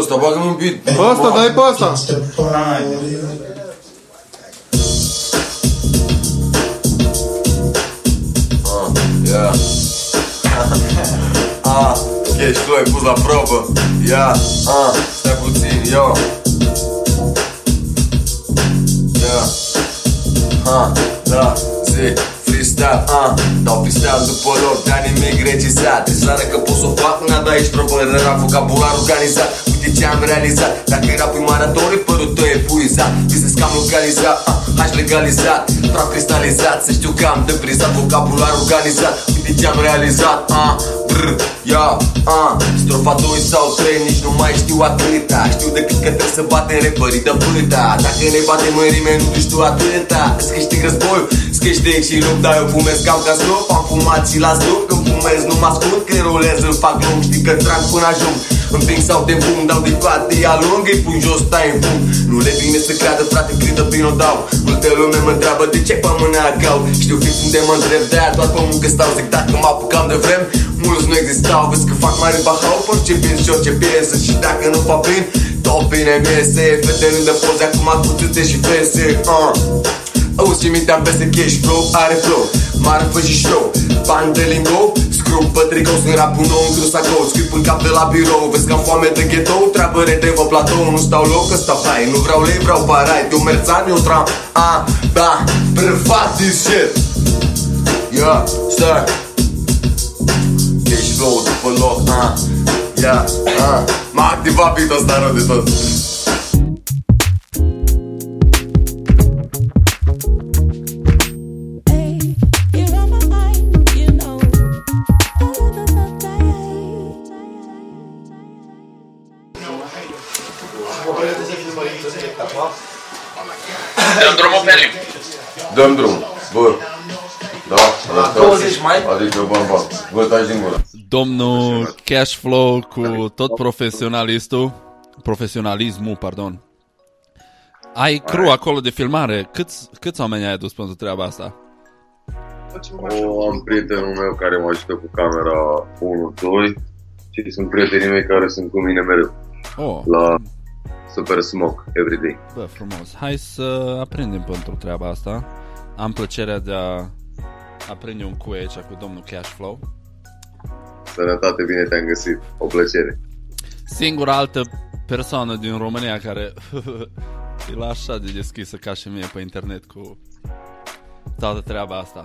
Tu ăsta, bagă-mi un beat. Pe ăsta, dai pe ăsta. Yeah. Cash Flow ai pus la probă. Yeah. Stai puțin, yo. Yeah. Da, zi, freestyle, dau freestyle după loc, dar nimic regizat. Dezlară că pot s-o fac, n-a dat aici propunere de rap, vocabular organizat. Uite ce am realizat, dacă rapui maraton, părul tău e puizat. Business că am localizat, aș legalizat, traf cristalizat, să știu că am deprizat, vocabular organizat. Uite ce am realizat, strofa 2 sau 3, nici nu mai știu atâta. Știu decât că trebuie să batem repării de pâta. Dacă ne batem în rime, nu știu atâta. Îți câștig războiul, îți câștig și lup, dar eu fumez cam ca snop. Am fumat și la snop, când fumez nu mă ascund. Când rolez îl fac lung, știi că trag până ajung. Împing sau te împung, dau de coate, ia lung, îi pun jos, stai în fum. Nu le vine să creadă, frate, credă, prin o dau. Multe lume mă întreabă de ce pe mâna caut. Știu fix unde mă întreb, de-aia doar pe muncă stau. Zic dacă mă apucam de vrem, mulți nu existau. Vezi că fac mare bahau, orice vin și orice piesă. Și dacă nu fac prin, dau prin MS. Fete rândă poze, acum cu tuțe și fese. Auzi ce minteam peste Cash Flow, are flow, marfă și show, bani de lingo. Scrum pe tricou, sunt rapul nou, într-o sacou, scrip în cap de la birou. Vezi că am foame de ghetou, treabă retevă platou. Nu stau loc, ăsta fai, nu vreau lei, vreau parai. Tu merțan, eu tram, da, privat this shit. Yeah, sir Cash Flow după loc, m-a activat beat-ul ăsta rău de tot. Dăm drumul pe rim. Dăm drum. Bă. Da. 20 mai. Adică bam. Bă, taci din gură. Domnul Cash Flow cu tot profesionalismul. Ai crew acolo de filmare. Câți oameni ai adus pentru treaba asta? Am prietenul meu care mă ajută cu camera 1-2 și sunt prietenii mei care sunt cu mine mereu. La Super Smoke, everyday. Bă, frumos. Hai să aprindem pentru treaba asta. Am plăcerea de a aprinde un cuie aici cu domnul Cash Flow. Sănătate, bine te-am găsit. O plăcere. Singura altă persoană din România care e la așa de deschisă ca și mie pe internet cu toată treaba asta.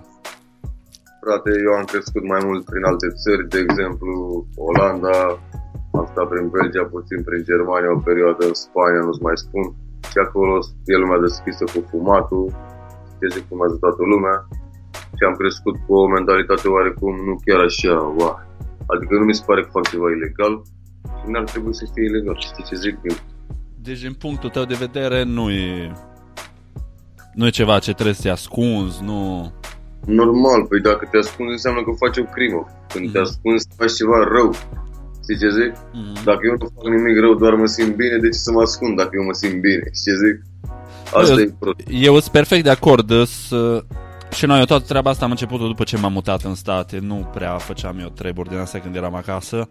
Frate, eu am crescut mai mult prin alte țări, de exemplu Olanda. Am stat prin Belgia, puțin prin Germania, o perioadă în Spania, nu-ți mai spun. Și acolo e lumea deschisă cu fumatul, știe ce fumează toată lumea. Și am crescut cu o mentalitate oarecum nu chiar așa, wow. Adică nu mi se pare că fac ceva ilegal și n-ar trebui să fie ilegal, știi ce zic eu. Deci, în punctul tău de vedere, nu e ceva ce trebuie să te ascunzi, nu... Normal, păi dacă te ascunzi înseamnă că faci o crimă. Când te ascunzi, faci ceva rău. Știi ce zic? Dacă eu nu fac nimic rău, doar mă simt bine, de ce să mă ascund dacă eu mă simt bine? Știi ce zic? Asta e prost. Eu sunt perfect de acord. Și noi, eu toată treaba asta am început-o după ce m-am mutat în state. Nu prea făceam eu treburi din astea când eram acasă.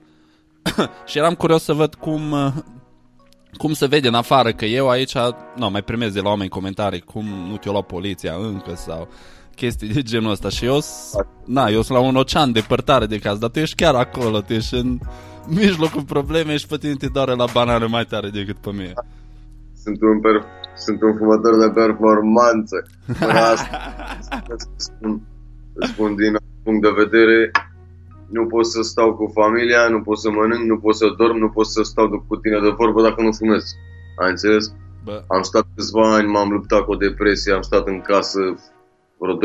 Și eram curios să văd cum se vede în afară. Că eu aici, mai primesc de la oameni comentarii cum nu te-o lua poliția încă sau... chestii de genul ăsta. Și eu sunt la un ocean depărtare de casă, dar tu ești chiar acolo, tu ești în mijlocul problemei și pe tine te doare la banane mai tare decât pe mine. Sunt un fumător de performanță. Spun din punct de vedere, nu pot să stau cu familia, nu pot să mănânc, nu pot să dorm, nu pot să stau cu tine de vorbă dacă nu fumez. Ai înțeles? Bă. Am stat câțiva ani, m-am luptat cu o depresie, am stat în casă vreo 2-3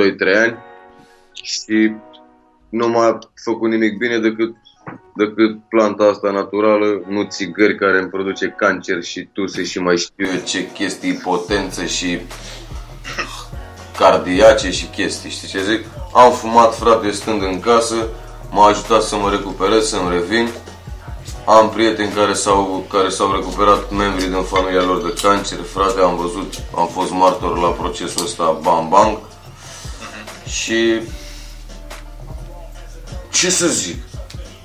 ani și nu m-a făcut nimic bine decât planta asta naturală, nu țigări care îmi produce cancer și tuse și mai știu ce chestii, potență și cardiace și chestii, știi ce zic? Am fumat, frate, stând în casă, m-a ajutat să mă recuperez, să-mi revin. Am prieteni care s-au recuperat membrii din familia lor de cancer, frate, am fost martor la procesul ăsta, bam, bam. Și ce să zic,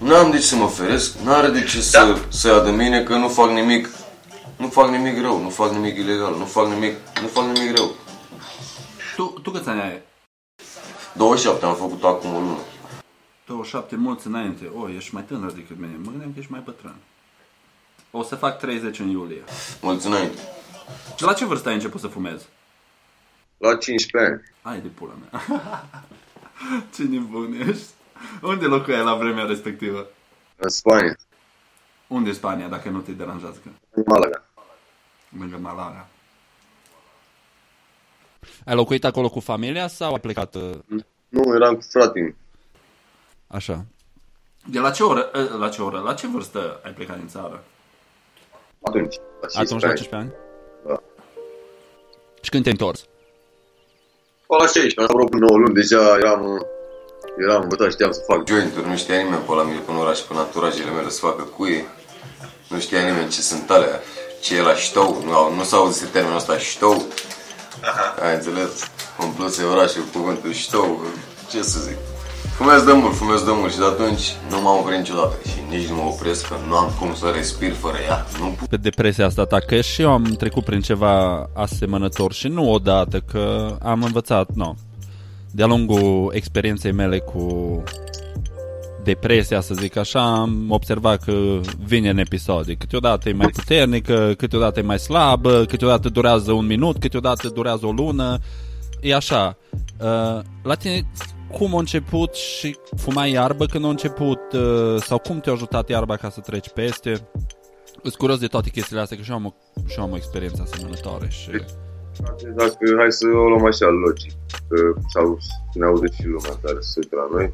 N-am de ce să mă feresc, n-are de ce să ia de mine că nu fac nimic. Nu fac nimic rău, nu fac nimic ilegal, nu fac nimic rău. Tu câți ani ai? 27, am făcut acum o lună. 27, mulți înainte. Ești mai tânăr decât mine. Mă gândeam că ești mai bătrân. O să fac 30 în iulie. Mulți înainte. Și la ce vârstă ai început să fumezi? La 15 ani. Hai de pula mea. Ce nebun ești. Unde locuiai la vremea respectivă? În Spania. Unde e Spania, dacă nu te deranjează? În Malaga. Lângă Malaga. Ai locuit acolo cu familia sau ai plecat? Nu, eram cu fratele. Așa. De la ce vârstă ai plecat din țară? Atunci la 15 ani? Da. Și când te-ai întors? La 16, am aproape 9 luni, deja eram învățat, știam să fac joint-uri, nu știa nimeni pe la mine, până oraș, până anturajele mele să facă cuie. Nu știa nimeni ce sunt alea, ce e la ștou, nu s-a auzit termenul ăsta ștou. Aha. Ai înțeles? În plus e orașul, cuvântul ștou, ce să zic. Fumez de mult și de atunci nu m-am oprit niciodată și nici nu mă opresc, că nu am cum să respir fără ea. Pe depresia asta ta, că și eu am trecut prin ceva asemănător și nu odată, că am învățat, de-a lungul experienței mele cu depresia, să zic așa, am observat că vine în episoade. Câteodată e mai puternică, câteodată e mai slabă, câteodată durează un minut, câteodată durează o lună. E așa, la tine... Cum a început și fumai iarbă când a început? Sau cum te-a ajutat iarba ca să treci peste? Îs curios de toate chestiile astea, că și eu am o experiență asemănătoare și... Dacă hai să o luăm așa, logic, că sau ne aude și lumea care se uită la noi.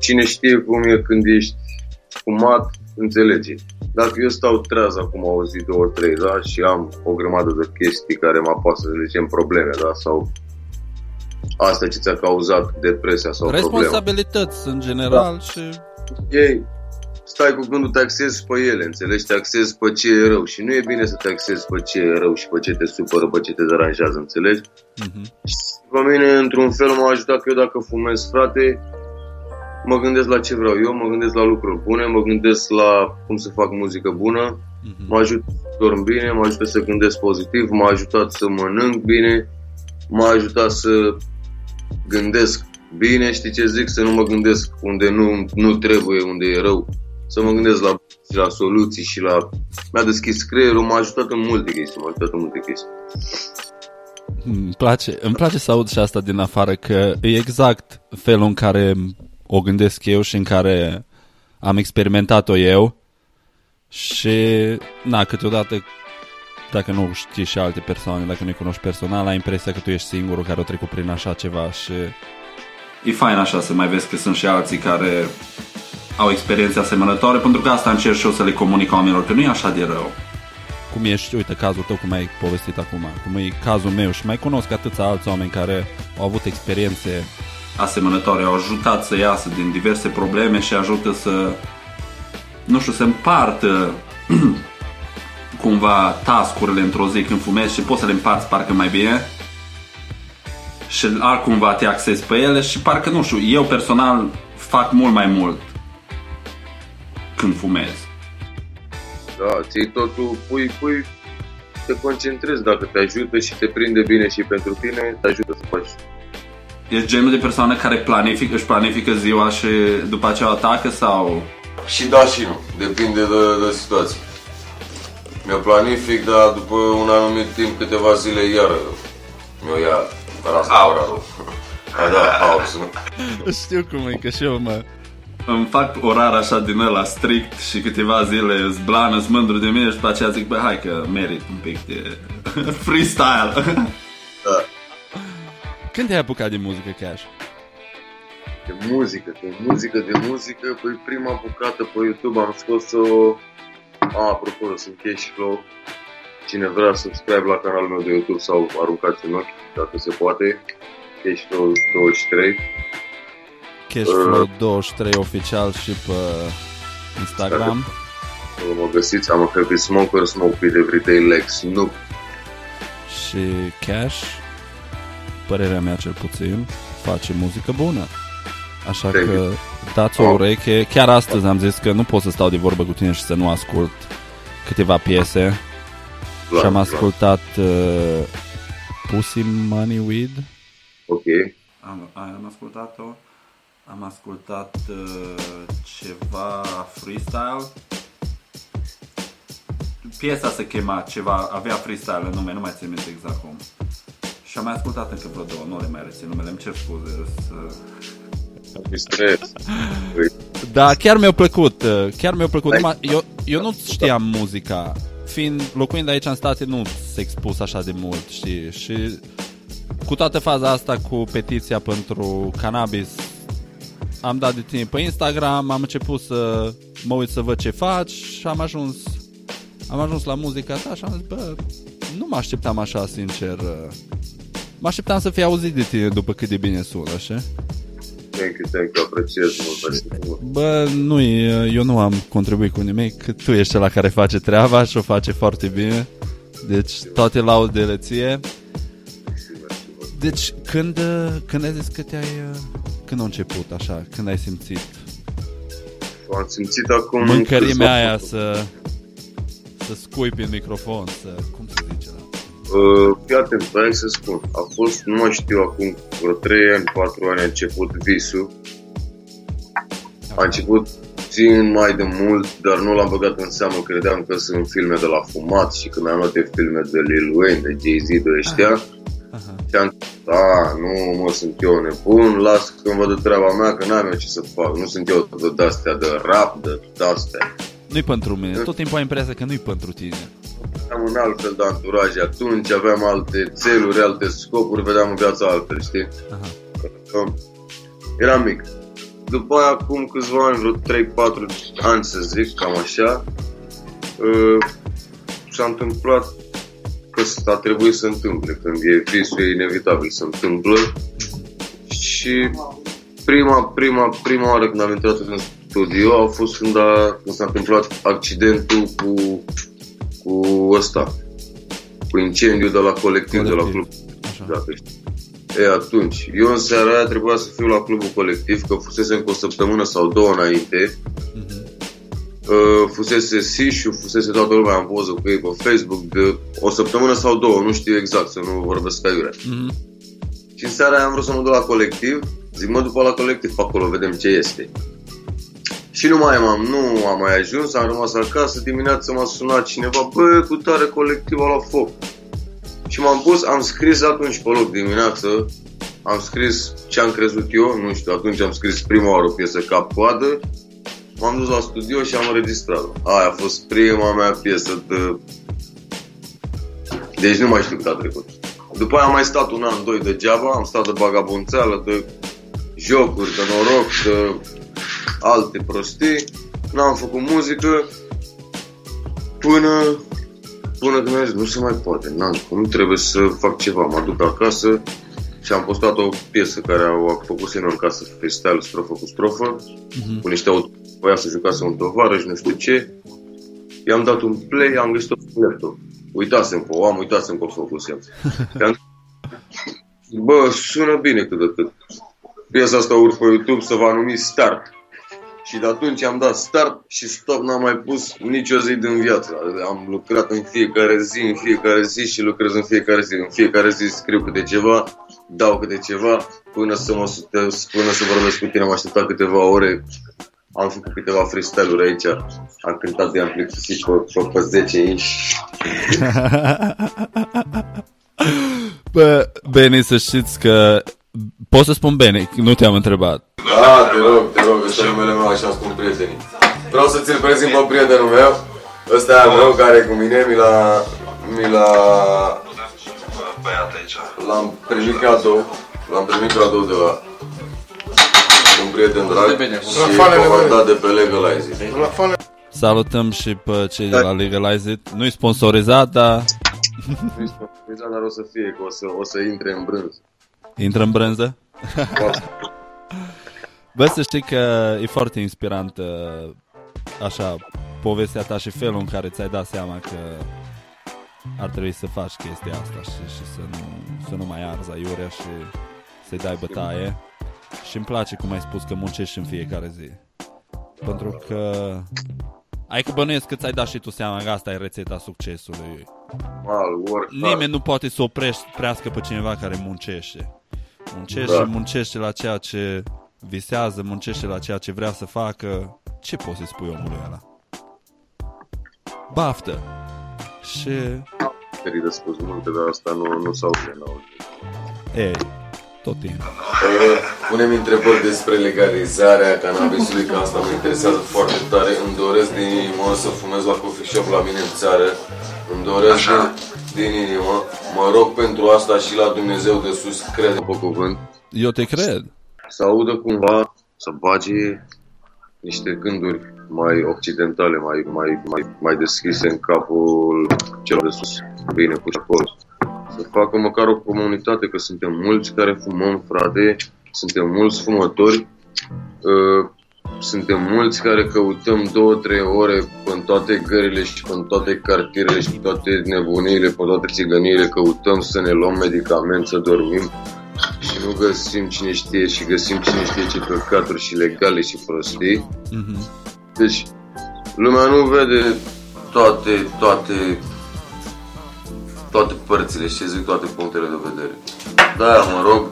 Cine știe cum e când ești fumat, înțelege. Dacă eu stau treaz acum o zi, două, trei, da? Și am o grămadă de chestii care mă apasă, să zicem, probleme, da? Sau... Asta ce ți-a cauzat depresia sau problema. Responsabilități în general, da. Și... Ei, stai cu gândul, te axezi pe ele, înțelegi? Te axezi pe ce e rău și nu e bine să te axezi pe ce e rău și pe ce te supără, pe ce te deranjează, înțelegi? Uh-huh. Și pe mine, într-un fel, m-a ajutat că eu dacă fumez, frate, mă gândesc la ce vreau eu, mă gândesc la lucruri bune, mă gândesc la cum să fac muzică bună, uh-huh. Mă ajută să dorm bine, mă ajută să gândesc pozitiv, m-a ajutat să mănânc bine, m-a ajutat să... gândesc bine, știi ce zic, să nu mă gândesc unde nu trebuie, unde e rău, să mă gândesc la soluții și la... Mi-a deschis creierul, m-a ajutat în multe chestii. Îmi place să aud și asta din afară, că e exact felul în care o gândesc eu și în care am experimentat-o eu și, câteodată... Dacă nu știi și alte persoane, dacă nu-i cunoști personal, ai impresia că tu ești singurul care o trecut prin așa ceva și... E fain așa să mai vezi că sunt și alții care au experiențe asemănătoare, pentru că asta încerc și eu să le comunic oamenilor, că nu e așa de rău. Cum ești, uite, cazul tău, cum ai povestit acum, cum e cazul meu și mai cunosc atâția alți oameni care au avut experiențe asemănătoare, au ajutat să iasă din diverse probleme și ajută să, să împartă... cumva task-urile într-o zi când fumezi și poți să le împarți parcă mai bine și altcumva te axezi pe ele și parcă, eu personal fac mult mai mult când fumezi. Da, ții totul, pui, te concentrezi, dacă te ajută și te prinde bine și pentru tine, te ajută să faci. Ești genul de persoană care își planifică ziua și după aceea o atacă sau? Și da și nu, depinde de situație. Mi-o planific, dar după un anumit timp, câteva zile, iară, mi-o ia aurul. Știu cum e, că și eu îmi fac orar așa din ăla strict și câteva zile îți blană, îți mândru de mine și după aceea zic, hai că merit un pic de freestyle. Da. Când te-ai apucat de muzică, Cash? De muzică, păi prima bucată pe YouTube am scos-o... apropo, sunt Cash Flow. Cine vrea, subscribe la canalul meu de YouTube sau aruncați în ochi, dacă se poate. Cash Flow 23. Cash Flow 23 oficial și pe Instagram. Dacă mă găsiți, am a heavy smoker, smoke with everyday like Snoop. Și Cash, părerea mea cel puțin, face muzică bună. Așa că dați o ureche. Chiar astăzi am zis că nu pot să stau de vorbă cu tine și să nu ascult câteva piese. Și am ascultat Pussy Money Weed. Ok. Am ascultat-o. Am ascultat ceva freestyle. Piesa se chema ceva, avea freestyle în nume, nu mai țin minte exact cum. Și am mai ascultat încă vreo două, nu le mai rețin numele, îmi cer scuze. Stress. Da, chiar mi-a plăcut. Chiar mi-a plăcut. Eu nu știam muzica. Locuind aici în state, nu s-a expus așa de mult, știi? Și cu toată faza asta cu petiția pentru cannabis, am dat de tine pe Instagram, am început să mă uit să văd ce faci și am ajuns la muzica ta și am zis, bă, nu mă așteptam așa, sincer. Mă așteptam să fii auzit de tine după cât de bine sună, știi? Thank you, apreciez mult. Bă, eu nu am contribuit cu nimic, că tu ești ăla care face treaba și o face foarte bine. Deci toate laudele ție. Deci când ai zis că când a început așa, când ai simțit? Am simțit acum mâncărimea aia să scui pe microfon, cum se zice? Iată, vreau să spun, a fost, nu mai știu, acum vreo 3 ani, 4 ani a început visul. A început țin mai de mult, dar nu l-am băgat în seamă, credeam că sunt filme de la fumat și când am luat de filme de Lil Wayne, de Jay-Z, de ăștia. Și am zis, nu mă, sunt eu nebun, las că-mi văd de treaba mea, că n-am eu ce să fac, nu sunt eu de astea, de rap, de astea. Nu-i pentru mine, tot timpul ai impresia că nu-i pentru tine. Aveam un alt fel de anturaj atunci, aveam alte țeluri, alte scopuri, vedeam în viața altfel, știi? Eram mic. După aia, acum câțiva ani, vreo 3-4 ani să zic, cam așa, s-a întâmplat că a trebuit să întâmple, când e visul, e inevitabil să întâmplă. Și prima oară când am intrat în studio a fost când s-a întâmplat accidentul cu ăsta, cu incendiu de la Colectiv, de la club. Da, atunci, eu în seara aia trebuia să fiu la clubul Colectiv, că fusesem cu o săptămână sau două înainte. Fusese Sișu, fusese toată lumea în poză cu ei pe Facebook de o săptămână sau două, nu știu exact, să nu vorbesc aiurea. Și în seara aia am vrut să mă duc la Colectiv, zic, mă duc la Colectiv, pe acolo vedem ce este. Și nu am mai ajuns, am rămas acasă, dimineața m-a sunat cineva, bă, cu tare, Colectiv a luat foc. Și m-am pus, am scris atunci pe loc dimineață, am scris ce am crezut eu, nu știu, atunci am scris prima oară o piesă cap-coadă, m-am dus la studio și am înregistrat-o. Aia a fost prima mea piesă de... Deci nu mai știu cât a trecut. După aia am mai stat un an, doi degeaba, am stat de bagabonțeală, de jocuri, de noroc, de alte prostii. N-am făcut muzică până când mi-a zis, nu se mai poate, nu trebuie să fac ceva. Mă duc acasă și am postat o piesă care a făcut în casă, freestyle, strofă cu strofă, cu niște voia să jucase un tovarăș, nu știu ce. I-am dat un play, am găsit-o pe laptop. Uitasem că o făcusem. Bă, sună bine cât de cât. Piesa asta urc pe YouTube, se va numi Start. Și de atunci am dat start și stop, n-am mai pus nicio zi din viață. Am lucrat în fiecare zi și lucrez în fiecare zi. În fiecare zi scriu câte ceva, dau câte ceva, până să vorbesc cu tine am așteptat câteva ore. Am făcut câteva freestyle-uri aici, am cântat de amplificat pe 10 inch. Bă, Beni, să știți că... Pot să spun Beni, nu te-am întrebat. Da, te rog, ăsta e numele meu, așa spun prietenii. Vreau să ți-l prezint pe prietenul meu. Ăsta e al meu care cu mine L-am primit cadou de la un prieten drag și comandat de pe Legalize-it. Salutăm și pe cei de la Legalize-it. Nu-i sponsorizat, dar... Nu-i sponsorizat, dar o să fie, că o să intre în brânză. Intră în brânză? Bă, să știi că e foarte inspirant așa povestea ta și felul în care ți-ai dat seama că ar trebui să faci chestia asta și să nu mai arzi aiurea și să-i dai bătaie. Și îmi place cum ai spus că muncești în fiecare zi, pentru că ai că bănuiesc că ți-ai dat și tu seama că asta e rețeta succesului. Nimeni nu poate să oprească pe cineva care muncește. Muncește la ceea ce visează, muncește la ceea ce vrea să facă. Ce poți să-i spui omului ăla? Baftă! Și... Ferii de spus multe, dar asta nu s-au ei, tot timpul. Pune-mi întrebări despre legalizarea cannabisului, că asta mă interesează foarte tare. Îmi doresc din inimă să fumez la coffee shop la mine în țară. Îmi doresc din inimă. Mă rog pentru asta și la Dumnezeu de sus, cred pe cuvânt. Eu te cred. Să audă cumva, să bage niște gânduri mai occidentale, mai deschise în capul celor de sus. Bine, puși acolo. Să facă măcar o comunitate, că suntem mulți care fumăm, frate, suntem mulți fumători, suntem mulți care căutăm 2-3 ore în toate gările și în toate cartierele și toate nebuniile, pe toate țigăniile, căutăm să ne luăm medicament, să dormim și nu găsim cine știe și găsim cine știe ce căcaturi și legale și prostii. Deci lumea nu vede toate părțile și zic toate punctele de vedere. Da, mă rog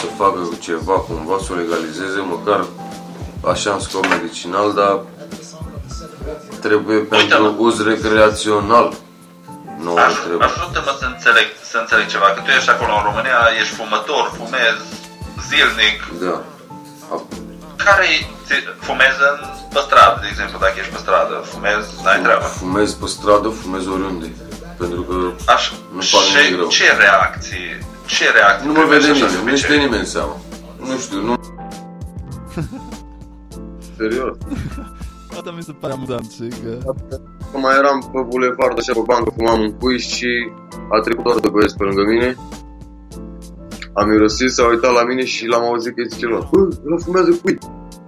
să facă ceva cumva, să o legalizeze, măcar așa în scop medicinal, dar trebuie pentru uz recreațional. Nu ajută-mă să înțeleg ceva, că tu ești acolo în România, ești fumător, fumezi zilnic. Da. Care fumezi pe stradă, de exemplu, dacă ești pe stradă, fumezi, n-ai treabă. Fumezi pe stradă, fumezi oriunde. Pentru că nu fac nimic rău. Ce reacție? Nu mă vede nimeni, nu știe nimeni seama. Nu știu, nu... Serios? Asta mi se pare amuzant, că mai eram pe bulevard, așa, pe bancă, fumam un cui și a trecut doar de băieți pe lângă mine. Am mirosit, s-a uitat la mine și l-am auzit că zice celălalt: bă, ăla fumează cui?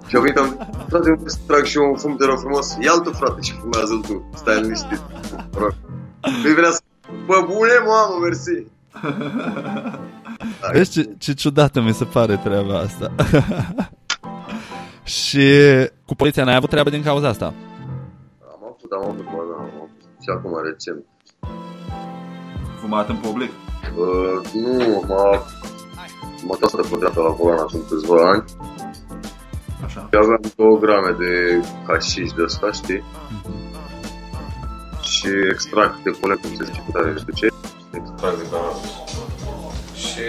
Și am venit, am zis: frate, nu să trag și eu un fum, te rog frumos. Ia altă, frate, și fumează-l tu. Stai liniștit. Îi vrea să... Bă, bune, mamă, mersi! Vezi ce ciudată mi se pare treaba asta. Și cu poliția n-ai avut treabă din cauza asta? Am avut. Și acum, recent. Fumat în public? Nu, m-a tasat pe dreapta la volan, sunt câțiva ani. Așa. Și aveam 2 grame de hașiș de ăsta, știi? Și extract de colectiv, cum se zice, cu tare, știu ce? Extract de cannabis. Și...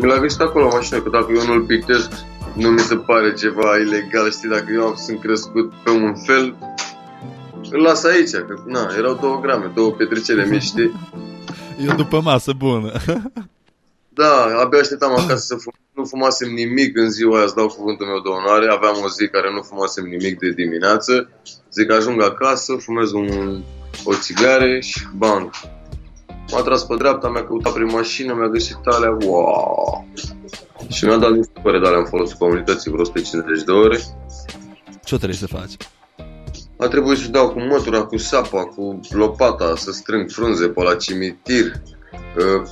mi l-a găsit acolo la mașină, că dacă eu nu-l pictesc, nu mi se pare ceva ilegal, știi, dacă eu sunt crescut pe un fel, îl las aici, că na, erau 2 grame, 2 petricele mici, știi? Eu după masă bună. Da, abia așteptam acasă să fumăm. Nu fumasem nimic în ziua aia, îți dau cuvântul meu de onoare. Aveam o zi care nu fumasem nimic de dimineață. Zic, ajung acasă, fumez o țigare și bang. M-a tras pe dreapta, mi-a căutat prin mașină, mi-a găsit alea, wow! Și mi-a dat niște păre de alea în folosul comunității, vreo 150 de ore. Ce trebuie să faci? A trebuit să dau cu mătura, cu sapa, cu lopata, să strâng frunze pe la cimitir.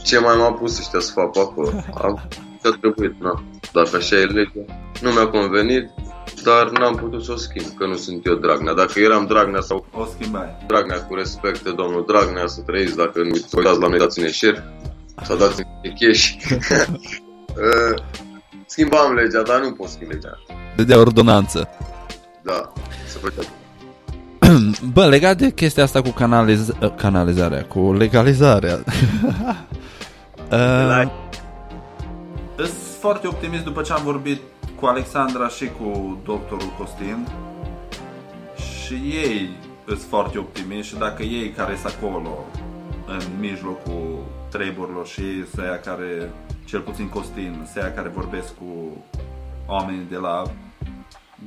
Ce mai m-a pus ăștia să fac acolo? A trebuit, na. Dacă așa e legea, nu mi-a convenit, dar n-am putut să o schimb, că nu sunt eu Dragnea. Dacă eram Dragnea sau... O schimbai. Dragnea, cu respect de domnul Dragnea, să trăiți, dacă nu uitați la noi, dați-ne share sau dați-ne cash. Schimbam legea, dar nu pot schimba legea. Dădea ordonanță. Da, se făcea. Bă, legat de chestia asta cu canalizarea, cu legalizarea. Sunt foarte optimist după ce am vorbit cu Alexandra și cu doctorul Costin. Și ei sunt foarte optimiști și dacă ei care sunt acolo în mijlocul treburilor și ei sunt aia care, cel puțin Costin, sunt aia care vorbesc cu oamenii de la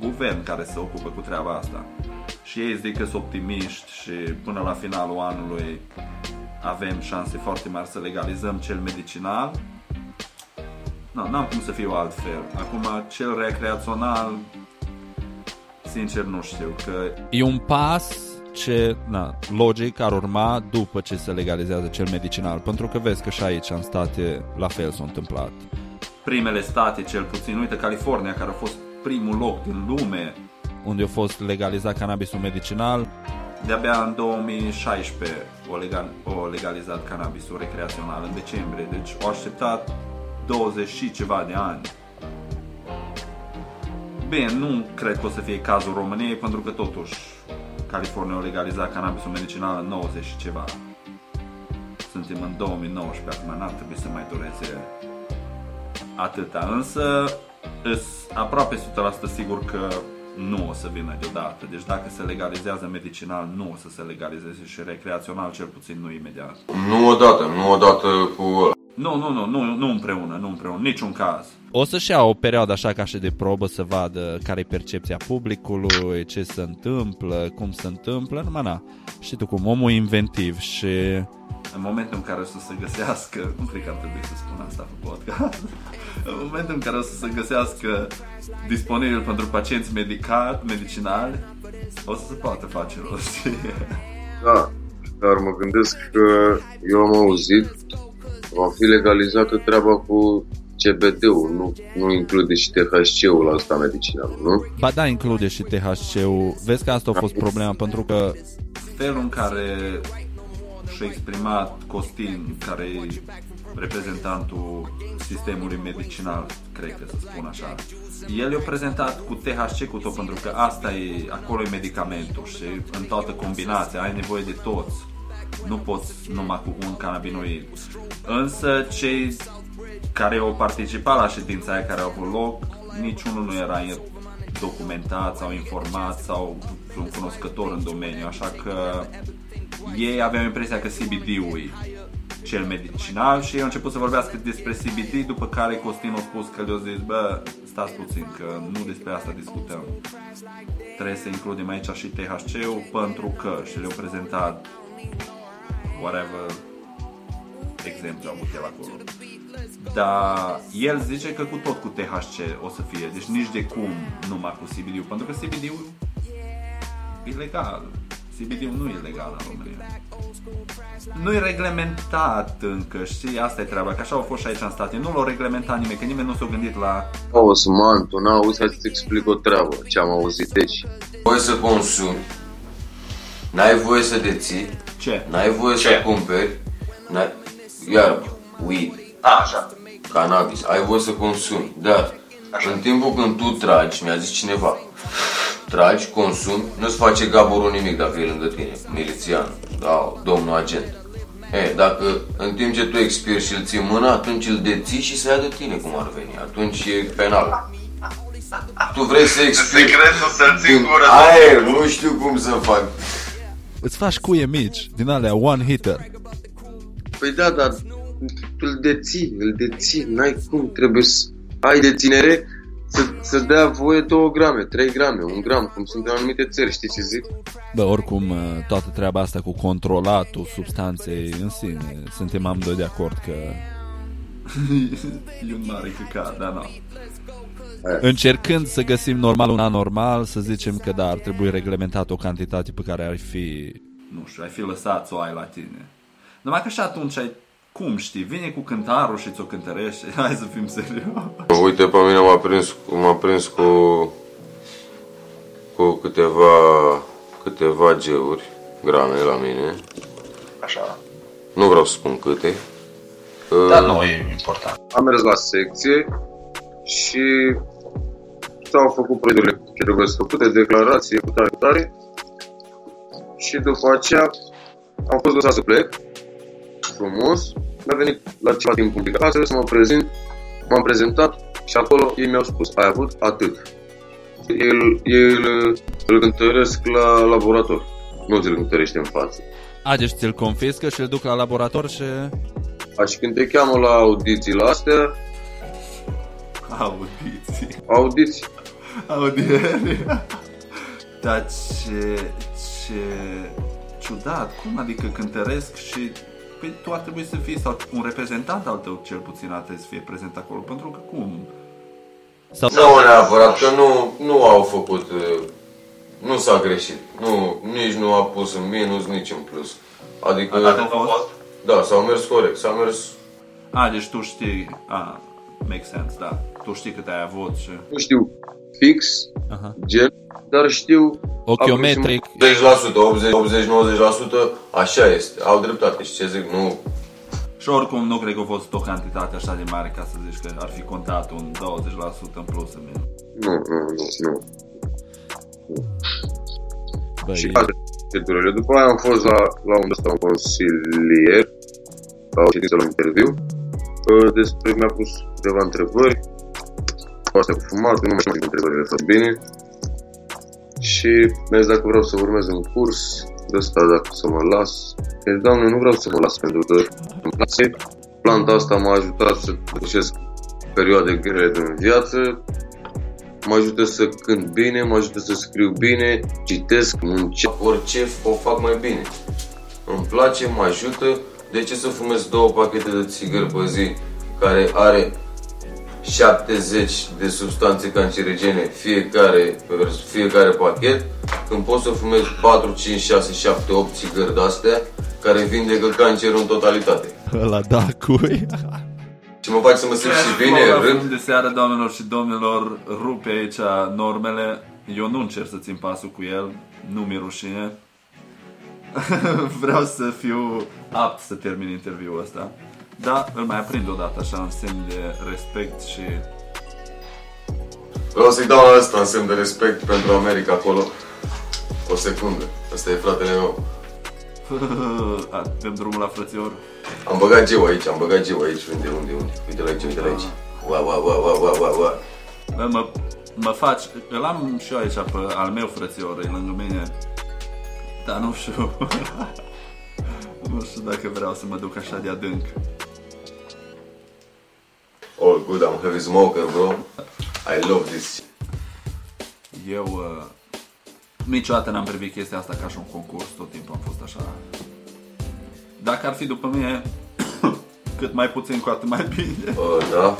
guvern care se ocupă cu treaba asta. Și ei zic că sunt optimiști și până la finalul anului avem șanse foarte mari să legalizăm cel medicinal. No, n-am cum să fiu altfel. Acum, cel recreațional, sincer, nu știu că... E un pas ce, logic, ar urma după ce se legalizează cel medicinal. Pentru că vezi că și aici, în state, la fel s-a întâmplat. primele state, cel puțin. Uite, California, care a fost primul loc din lume unde a fost legalizat cannabisul medicinal. De-abia în 2016 o legalizat cannabisul recreațional, în decembrie. Deci au așteptat 20 și ceva de ani. Bine, nu cred că o să fie cazul României, pentru că totuși California a legalizat cannabisul medicinal în 90 și ceva. Suntem în 2019, acum n-ar trebui să mai dureze atâta, însă aproape 100% sigur că nu o să vină deodată. Deci dacă se legalizează medicinal, nu o să se legalizeze și recreațional, cel puțin nu imediat. Nu odată, nu odată cu ăla. Nu împreună, nu împreună, niciun caz. O să-și ia o perioadă așa ca și de probă, să vadă care e percepția publicului, ce se întâmplă, cum se întâmplă, numai na. Știi tu cum, omul inventiv și... În momentul în care o să se găsească, nu cred că ar trebui să spun asta pe podcast, în momentul în care o să se găsească disponibil pentru pacienți medicinali, o să se poată face rost. Da, dar mă gândesc că eu am auzit va fi legalizată treaba cu CBD-ul, nu include și THC-ul asta medicinal, nu? Ba da, include și THC-ul. Vezi că asta a fost problema, pentru că felul în care și-a exprimat Costin, care e reprezentantul sistemului medicinal, cred că să spun așa, el i-a prezentat cu THC cu tot, pentru că asta e, acolo e medicamentul și în toată combinația ai nevoie de toți. Nu poți numai cu un cannabinoid. Însă cei care au participat la ședința aia care au avut loc, niciunul nu era documentat sau informat sau un cunoscător în domeniu, așa că ei aveau impresia că CBD-ul e cel medicinal și ei au început să vorbească despre CBD, după care Costin a spus că le-a zis, bă, stați puțin, că nu despre asta discutăm. Trebuie să includem aici și THC-ul, pentru că și le-au prezentat whatever exemplu am avut el acolo. Dar el zice că cu tot cu THC o să fie, deci nici de cum numai cu CBD-ul, pentru că CBD-ul e legal. CBD-ul nu e legal în România. Nu e reglementat încă, știi? Asta e treaba, că așa au fost și aici în state. Nu l-au reglementat nimeni, că nimeni nu s-a gândit la... Osman, tu n-auzi, hai să-ți explic o treabă, ce am auzit. Deci, voi să consumi, n-ai voie să deții, ce? N-ai voie să cumperi, iar weed, așa, cannabis, ai voie să consumi, dar așa. În timpul când tu tragi, mi-a zis cineva, tragi, consumi, nu-ți face gaborul nimic dacă e lângă tine, milițianul, da, domnul agent. Hey, dacă în timp ce tu expiri și îl ții mâna, atunci îl deții și se ia de tine cum ar veni, atunci e penal. Tu vrei să expiri din aer, nu știu cum să fac. Îți faci cuie mici, din alea one hitter. Păi da, dar îl deții, n-ai cum, trebuie să ai deținere să dea voie 2 grame, 3 grame, 1 gram, cum sunt în anumite țări, știi ce zic? Bă, oricum, toată treaba asta cu controlatul substanței în sine, suntem amândoi de acord că... e un mare căcat, dar nu. Încercând să găsim normal un anormal, să zicem că da, ar trebui reglementat o cantitate pe care ar fi... Nu știu, ai fi lăsat să o ai la tine. Numai că și atunci ai... Cum știi? Vine cu cântarul și ți-o cântărește. Hai să fim serios. Uite, pe mine m-a prins cu câteva geuri, grame la mine. Așa. Nu vreau să spun câte. Dar nu e important. Am mers la secție și s-au făcut proiectele ce trebuie să făcute, declarație cu tare și după aceea am fost lăsat să plec. Frumos, mi-a venit la ceva timp publicație să mă prezint, m-am prezentat și acolo ei mi-au spus, ai avut atât. Îl cântăresc la laborator, nu ți-l cântărește în față. A, deci ți-l confiscă și îl duc la laborator și... Și când te cheamă la audițiile astea... Audiții. Dar ce ciudat, cum adică cântăresc și... Păi tu ar trebui să fii, sau un reprezentant al tău cel puțin ar trebui să fie prezent acolo, pentru că cum? Nu neapărat, că nu au făcut, nu s-a greșit, nici nu a pus în minus, nici în plus. Adică... Da, s-au mers corect, s-a mers... Deci tu știi, make sense, da. Tu știi cât ai avut și... Nu știu fix, gel, dar știu... Ochiometric... 80-90%, așa este, au dreptate și ce zic, nu... Și oricum nu cred că a fost o cantitate așa de mare ca să zici că ar fi contat un 20% în plus în minus. Nu. Băi, și alte certurile. După aia am fost la un consilier, la o ședință, la un interviu, despre, mi-a pus câteva întrebări, astea cu fumatul, nu mai știu întrebările foarte bine, și mi-a zis dacă vreau să urmez un curs, de ăsta dacă să mă las. Deci, doamne, nu vreau să mă las pentru că îmi place. Planta asta m-a ajutat să ducesc perioade grele din viață, mă ajută să cânt bine, mă ajută să scriu bine, citesc, muncesc, orice o fac mai bine. Îmi place, mă ajută. De ce să fumez 2 pachete de țigări pe zi care are 70 de substanțe cancerigene fiecare pachet, când pot să fumez 4, 5, 6, 7, 8 țigări de-astea care vindecă cancerul în totalitate. Ăla da, cui? Și mă faci să mă simt și bine, rând. De seară, doamnelor și domnilor, rupe aici normele. Eu nu încerc să țin pasul cu el, nu mi-e rușine. Vreau să fiu apt să termin interviul ăsta. Da, îl mai aprind odată, așa, în semn de respect și... Vreau să-i dau ăsta în semn de respect pentru America acolo. O secundă, ăsta e fratele meu. Avem drumul la frățior. Am băgat geu aici, unde? Uite la aici. Ua. Mă faci, îl am și eu aici pe al meu frățior, e lângă mine. Dar nu știu. Nu știu dacă vreau să mă duc așa de adânc. All good, I'm heavy smoker, bro. I love this. Eu niciodată n-am privit chestia asta ca și un concurs, tot timpul am fost așa. Dacă ar fi după mine, cât mai puțin, cu atât mai bine. Da?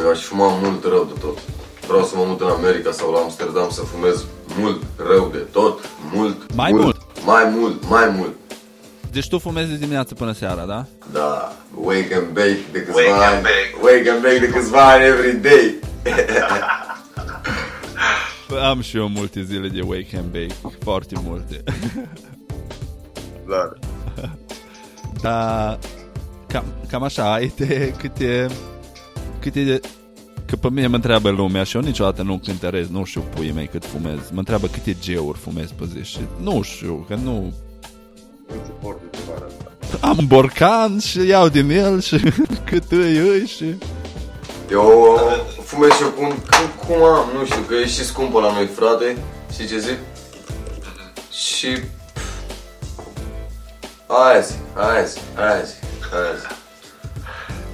Eu aș fuma mult rău de tot. Vreau să mă mut în America sau la Amsterdam să fumez mult rău de tot. Mai mult. Deci tu fumezi de dimineață până seara, da? Da, wake and bake de câțiva ani every day. Am și eu multe zile de wake and bake, foarte multe. Dar da, cam așa, că pe mine mă întreabă lumea și eu niciodată nu cântărez, nu știu puii mei cât fumez. Mă întreabă câte G-uri fumez pe zi și nu știu, că nu... Am un borcan și iau din el și cât îi și... Eu fumez și eu cum am, nu știu, că e și scumpă la noi, frate, știi ce zic? Și... Azi.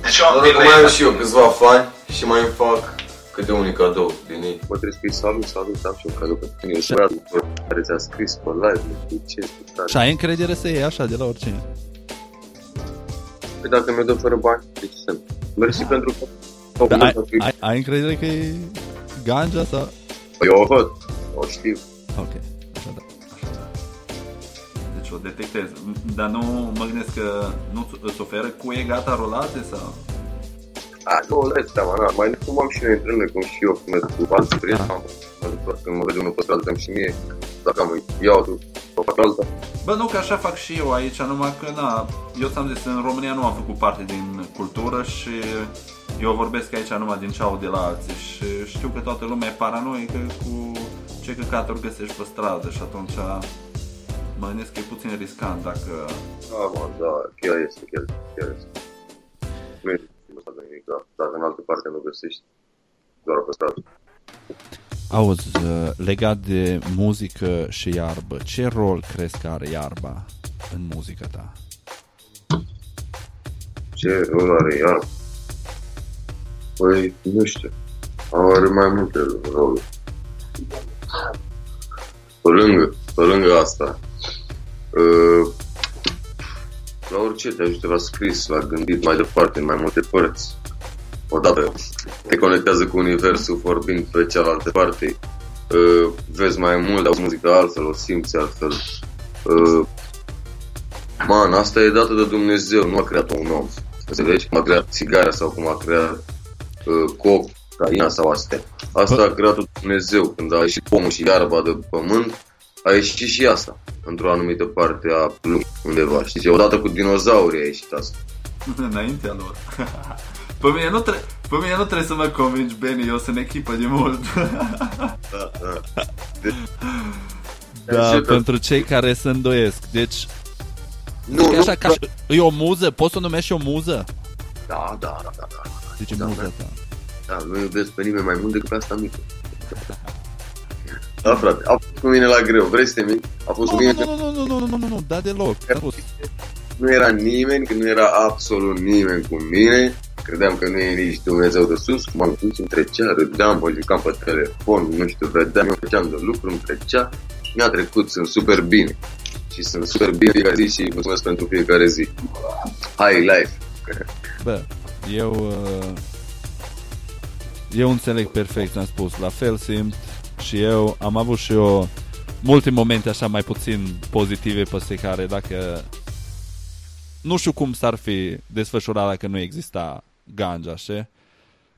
Deci eu am bine. Mai am și eu câțiva fani și mai fac câte unii cadou din ei. Mă trebuie să fii salut, am și un cadou pentru tine. E băiatul care ți-a scris pe live, nu știu ce. Și ai încredere să iei așa de la oricine? Păi dacă mi-o dă fără bani, de ce să-mi? Mersi pentru că... Ai încredere că e ganja sau... Păi eu o văd, o știu. Ok, așa da. Deci o detectez, dar nu mă gândesc că nu îți oferă cuie gata rolate sau... Nu, dai seama, na, mai ne fumam și noi între noi, cum și eu fumez cu alți prieteni, când mă vede unul pe altă și mie, dacă am iau tu, o fac alta. Bă, nu, că așa fac și eu aici, numai că, na, eu ți-am zis, în România nu am făcut parte din cultură și eu vorbesc aici numai din ce aud de la alții și știu că toată lumea e paranoică cu ce căcaturi găsești pe stradă și atunci mă gândesc că e puțin riscant dacă... Da, chiar este. Dar în altă parte nu găsești, doar pe stradă. Auzi, legat de muzică și iarbă, ce rol crezi că are iarba în muzica ta? Ce rol are iarba? Păi, nu știu, are mai multe roluri. Pe lângă asta, la orice te ajută la scris, la gândit mai departe, în mai multe părți. Odată te conectează cu universul, vorbind pe cealaltă parte, vezi mai mult, auzi muzică altfel, o simți altfel. Man, asta e dată de Dumnezeu, nu a creat un om. Înțelegi? Cum a creat țigara sau cum a creat coc, caina sau astea. Asta a creat Dumnezeu. Când a ieșit pomul și iarba de pământ, a ieșit și asta, într-o anumită parte a lumii, undeva, știți? Odată cu dinozaurii a ieșit asta. Înaintea lor. Pe mine nu trebuie să mă convingi, Benny, eu sunt echipă de mult. Da. Da, pentru cei care se îndoiesc. Deci, nu, așa, ca e o muză? Poți să o numești o muză? Da. Deci da, muză, da. Da, nu iubesc pe nimeni mai mult decât pe asta mică. Da, frate, a fost cu mine la greu. Vrei să te mint? A fost cu mine... Nu, da deloc. Nu era nimeni, că nu era absolut nimeni cu mine. Credeam că nu e nici Dumnezeu de sus. M-am dus, îmi trecea, râdeam, mă jucam pe telefon, nu știu, vedeam, eu făceam de lucru, îmi trecea. Mi-a trecut, sunt super bine. Și sunt super bine fiecare zi și mulțumesc pentru fiecare zi. High life. Bă, eu înțeleg perfect, am spus. La fel simt și eu. Am avut și eu multe momente așa mai puțin pozitive peste care, dacă... Nu știu cum s-ar fi desfășurat dacă nu exista ganja, știi?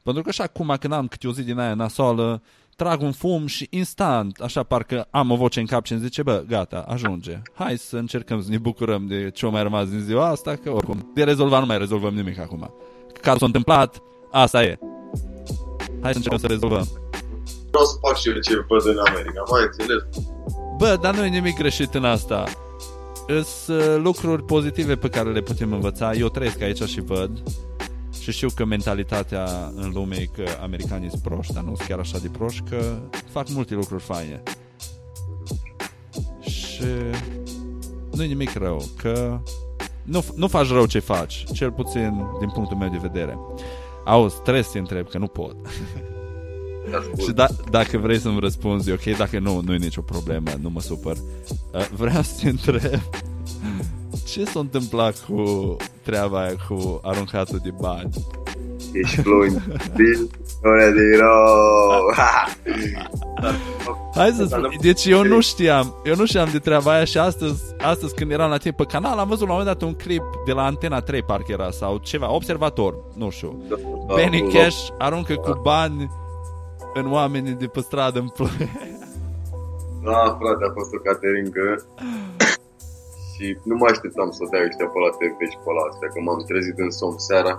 Pentru că așa acum, când am câte o zi din aia nasoală, trag un fum și instant, așa parcă am o voce în cap și îmi zice, bă, gata, ajunge. Hai să încercăm să ne bucurăm de ce o mai rămas din ziua asta, că oricum, de rezolvat nu mai rezolvăm nimic acum. Că s-a întâmplat, asta e. Hai să încercăm să rezolvăm. Vreau să fac și eu ce văd în America, mai înțeles. Bă, dar nu e nimic greșit în asta. Sunt lucruri pozitive pe care le putem învăța. Eu trăiesc aici și văd. Și știu că mentalitatea în lume e că americanii sunt proști, dar nu sunt chiar așa de proști, că fac multe lucruri faine. Și nu e nimic rău, că nu faci rău ce faci, cel puțin din punctul meu de vedere. Auzi, trebuie să te întreb, că nu pot. Și dacă vrei să-mi răspunzi, ok, dacă nu e nicio problemă, nu mă supăr. Vreau să te întreb ce s-a întâmplat cu treaba aia cu aruncatul de bani? Ești flowing din ore de rău. Hai să spun, deci eu nu știam de treaba aia și astăzi când eram la tine pe canal, am văzut la un moment dat un clip de la Antena 3, parcă era, sau ceva, Observator, nu știu. Benny Cash aruncă cu bani în oamenii de pe stradă, în ploaie. Da, frate, a fost o cateringă. Și nu mă așteptam să dea ăștia pe la TV și pe la astea, că m-am trezit în somn seara,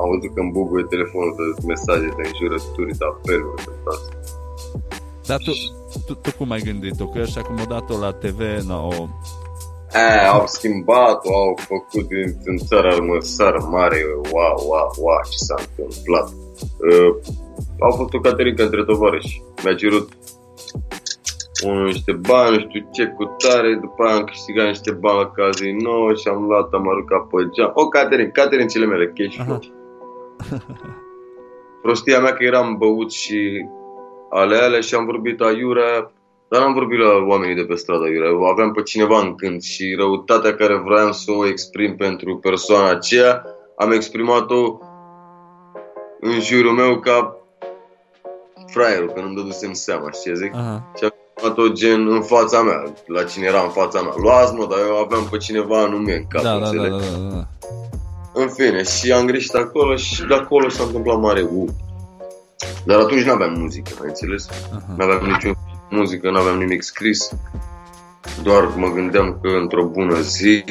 am văzut că îmi bubuie telefonul de mesaje, de înjurături, de apeluri, de toate. Dar tu cum ai gândit-o? Că ăștia cum o dat-o la TV, au schimbat-o, au făcut din țara în țară mare, wow, ce s-a întâmplat. Au fost o cateringă între tovarăși. Mi-a cerut niște bani, nu știu ce, cu tare. După aia am câștigat niște bani la casino și am luat, am aruncat pe geam. Caterințele mele, cash flow. Prostia mea că eram băut și ale și am vorbit aiurea. Dar n-am vorbit la oamenii de pe stradă aiurea. Aveam pe cineva în gând și răutatea care vreau să o exprim pentru persoana aceea, am exprimat-o în jurul meu ca fraierul, că nu-mi dădusem seama, știi ce zic? Și am luat-o gen în fața mea, la cine era în fața mea. Luați-mă, dar eu aveam pe cineva anume în cap, înțeleg? Da. În fine, și am greșit acolo și de acolo s-a întâmplat mare Dar atunci n-aveam muzică, ai înțeles? N-aveam nicio muzică, n-aveam nimic scris. Doar mă gândeam că într-o bună zi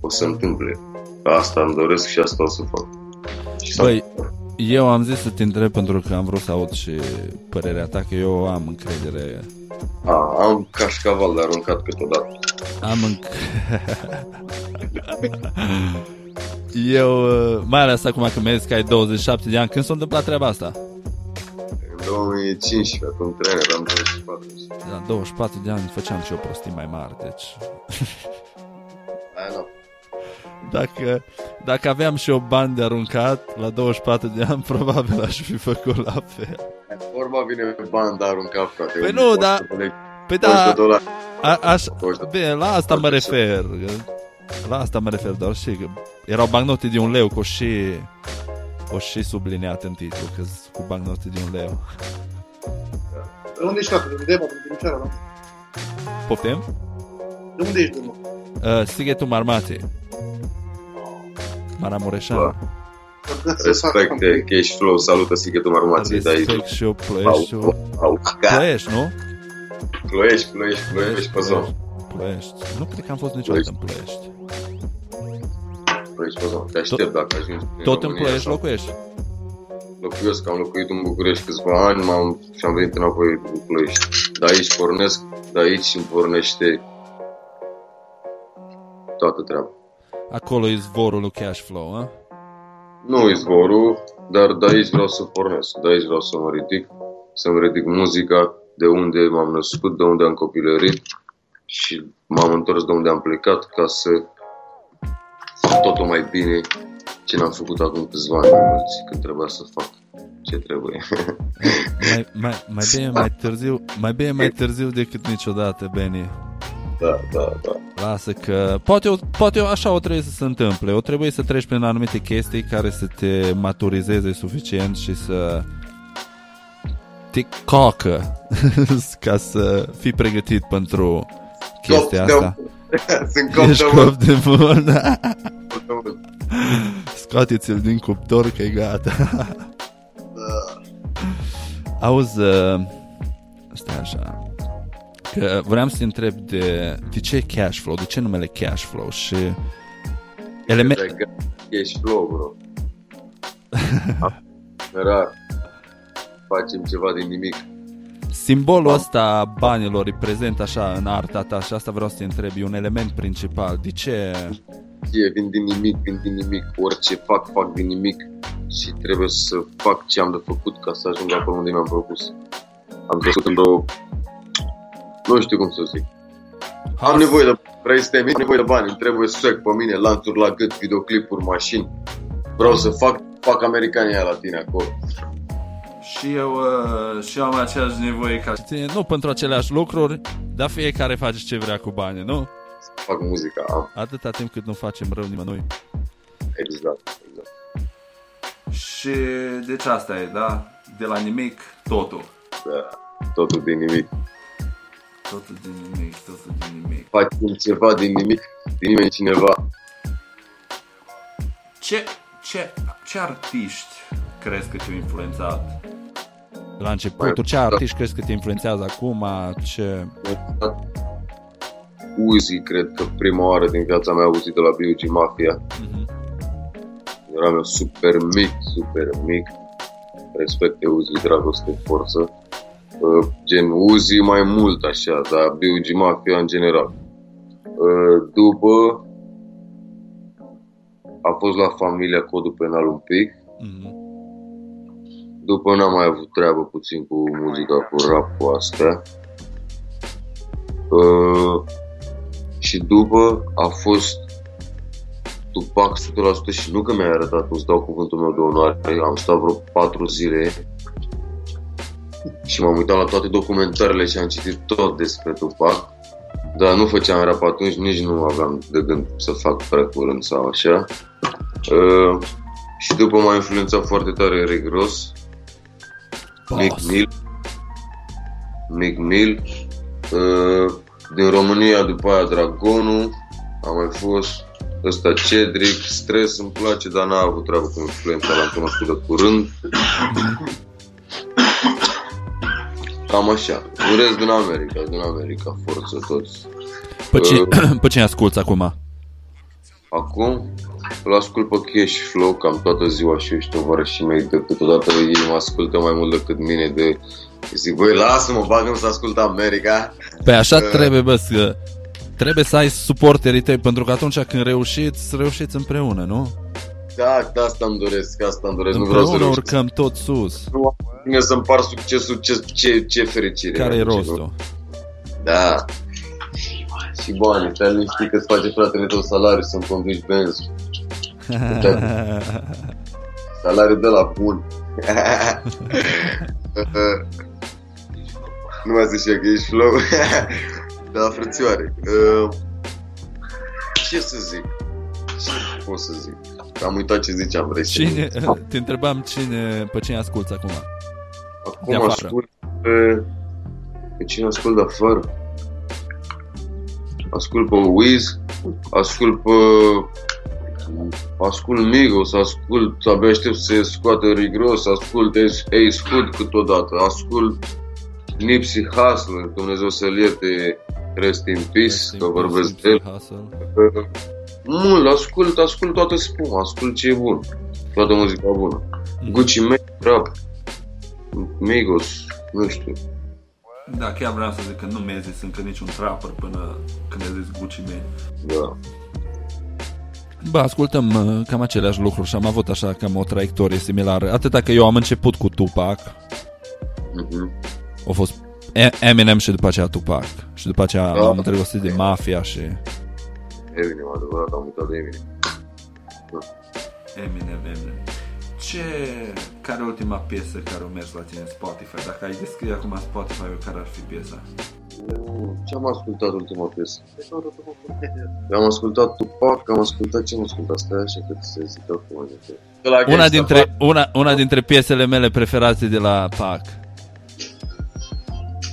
o să întâmple. Asta îmi doresc și asta o să fac. Băi, eu am zis să te întreb pentru că am vrut să aud și părerea ta, că eu am încredere. Am cașcaval de aruncat câteodată. Eu, mai ales acum că mi-ai zis că ai 27 de ani, când s-a întâmplat treaba asta? În 2015, acum 3 ani, eram 24. La 24 de ani făceam și eu prostii mai mari, deci... Dacă aveam și eu bani de aruncat la 24 de ani, probabil aș fi făcut la fel. Vorba vine bani de aruncat, frate. Păi nu, dar... Păi da... Bine, la asta mă refer. Doar și că erau bancnote de 1 leu, cu o și subliniat în titlu, că cu bancnote de 1 leu. De unde ești, frate? De unde? Poftim? De unde ești, domnul? Sighetul Marmației. Maramureșan. Respecte, Cash Flow, salută Sighetul Marmației de aici. Respect și eu, Ploiești, Ploiești, nu? Ploiești pe zonă. Ploiești, nu cred că am fost niciodată în Ploiești. Ploiești pe zonă, te aștept dacă ajungi. Tot în Ploiești locuiești? Locuiesc, am locuit în București câțiva ani și am venit înapoi în Ploiești. De aici pornesc, de aici îmi pornește toată treaba. Acolo e izvorul lui Cash Flow, a? Nu izvorul, dar de aici vreau să pornesc, de aici vreau să mă ridic, să-mi ridic muzica, de unde m-am născut, de unde am copilărit și m-am întors de unde am plecat ca să fac totul mai bine ce n-am făcut acum câțiva ani mai mulți, când trebuia să fac ce trebuie. Mai bine mai târziu decât niciodată, Benny. Da. Lasă că poate eu așa o trebuie să se întâmple. O trebuie să treci prin anumite chestii care să te maturizeze suficient și să te coacă ca să fii pregătit pentru chestia asta. Ești cop de mult. Scoate-ți-l din cuptor că e gata. Auzi, stai așa, că vreau să te întreb de ce Cash Flow, de ce numele Cash Flow și elemente. Cash Flow, bro. Rar. Facem ceva din nimic. Simbolul ăsta banilor e prezent așa în arta ta și asta vreau să te întreb, e un element principal. De ce? Vin din nimic, orice fac din nimic și trebuie să fac ce am de făcut ca să ajung acolo unde mi-am propus. Am crescut într-o, nu știu cum să zic. Am nevoie de bani, îmi trebuie swag pe mine, lanțuri la gât, videoclipuri, mașini. Vreau să fac americanii aia la tine acolo. Și eu am aceeași nevoie ca tine, nu pentru aceleași lucruri, dar fiecare face ce vrea cu bani, nu? Să fac muzica. Atâta timp cât nu facem rău nimănui. Exact. Și deci asta e, da? De la nimic, totul. Da, totul din nimic. Facem ceva din nimic, din nimeni cineva. Ce artiști crezi că te-a influențat? La începuturi, ce artiști crezi că te influențează acum? Ce... Uzi, cred că prima oară din viața mea Uzi de la BG Mafia. Eram eu super mic. Respecte Uzi, dragoste, forță. Gen Uzi mai mult așa, dar BG Mafia în general. După a fost la Familia Codul Penal un pic. După n-am mai avut treabă puțin cu muzica, cu rap, cu astea. Și după a fost Tupac 100% și nu că mi-a arătat, îți dau cuvântul meu de onoare, am stat vreo 4 zile și m-am uitat la toate documentarele și am citit tot despre Tupac, dar nu făceam rap atunci, nici nu aveam de gând să fac prea curând sau așa. Și după m-a influențat foarte tare Eric Ross, Meek Mill, din România după aia Dragonul, a mai fost ăsta Cedric, Stress îmi place, dar n-a avut treabă cu influența, l-am cunoscut de curând. Cam așa, urez din America, forță toți. Pe cine asculți acum? Acum? Îl ascult pe Cash Flow cam toată ziua și eu și tovarășii mei, de câteodată ei mă ascultă mai mult decât mine, de zic, băi, lasă-mă, bagă-mi să ascult America. Păi așa trebuie, bă, să... Trebuie să ai suporterii tăi, pentru că atunci când reușiți împreună, nu? Da, asta îmi doresc. Împreună nu vreau să urcăm tot sus. Nu am să împar succesul, ce fericire. Care e rostul? Da. Și bani, te-ai liniștit că-ți face fratele tău salariu să-mi conduci benzi. Salariul de la bun. Nu mai zici eu că ești flow. Da, frățioare, ce să zic? Ce pot să zic? Am uitat ce ziceam. Te întrebam pe cine asculți acum? Acum ascult pe cine ascult de afară? Ascult pe Wiz, ascult pe Ascult Migos, ascult, abia aștept să scoată Eric Ross, ascult Ace Hood câteodată, ascult Nipsey Hussle, Dumnezeu să-l ierte, rest in peace, că vorbesc de el. Mult, ascult toată spuma, ascult ce e bun, toată muzica bună. Gucci Mane, rap, Migos, nu știu. Da, chiar vreau să zic că nu mi-a zis încă niciun trapper până când a zis Gucci Mane. Da. Bă, ascultăm cam aceleași lucruri și am avut așa cam o traiectorie similară. Atâta că eu am început cu Tupac. Mm-hmm. A fost Eminem și după aceea Tupac. Și după aceea am întrebat de Mafia și... Eminem, adevărat, am uitat de Eminem. Eminem. Care e ultima piesă care a mers la tine în Spotify? Dacă ai descrie acum Spotify-ul, care ar fi piesa? Ce-am ascultat ultima piesă? Am ascultat Tupac, am ascultat ce am ascultat? Stai așa cât se zic acum. Una dintre piesele mele preferate de la Tupac.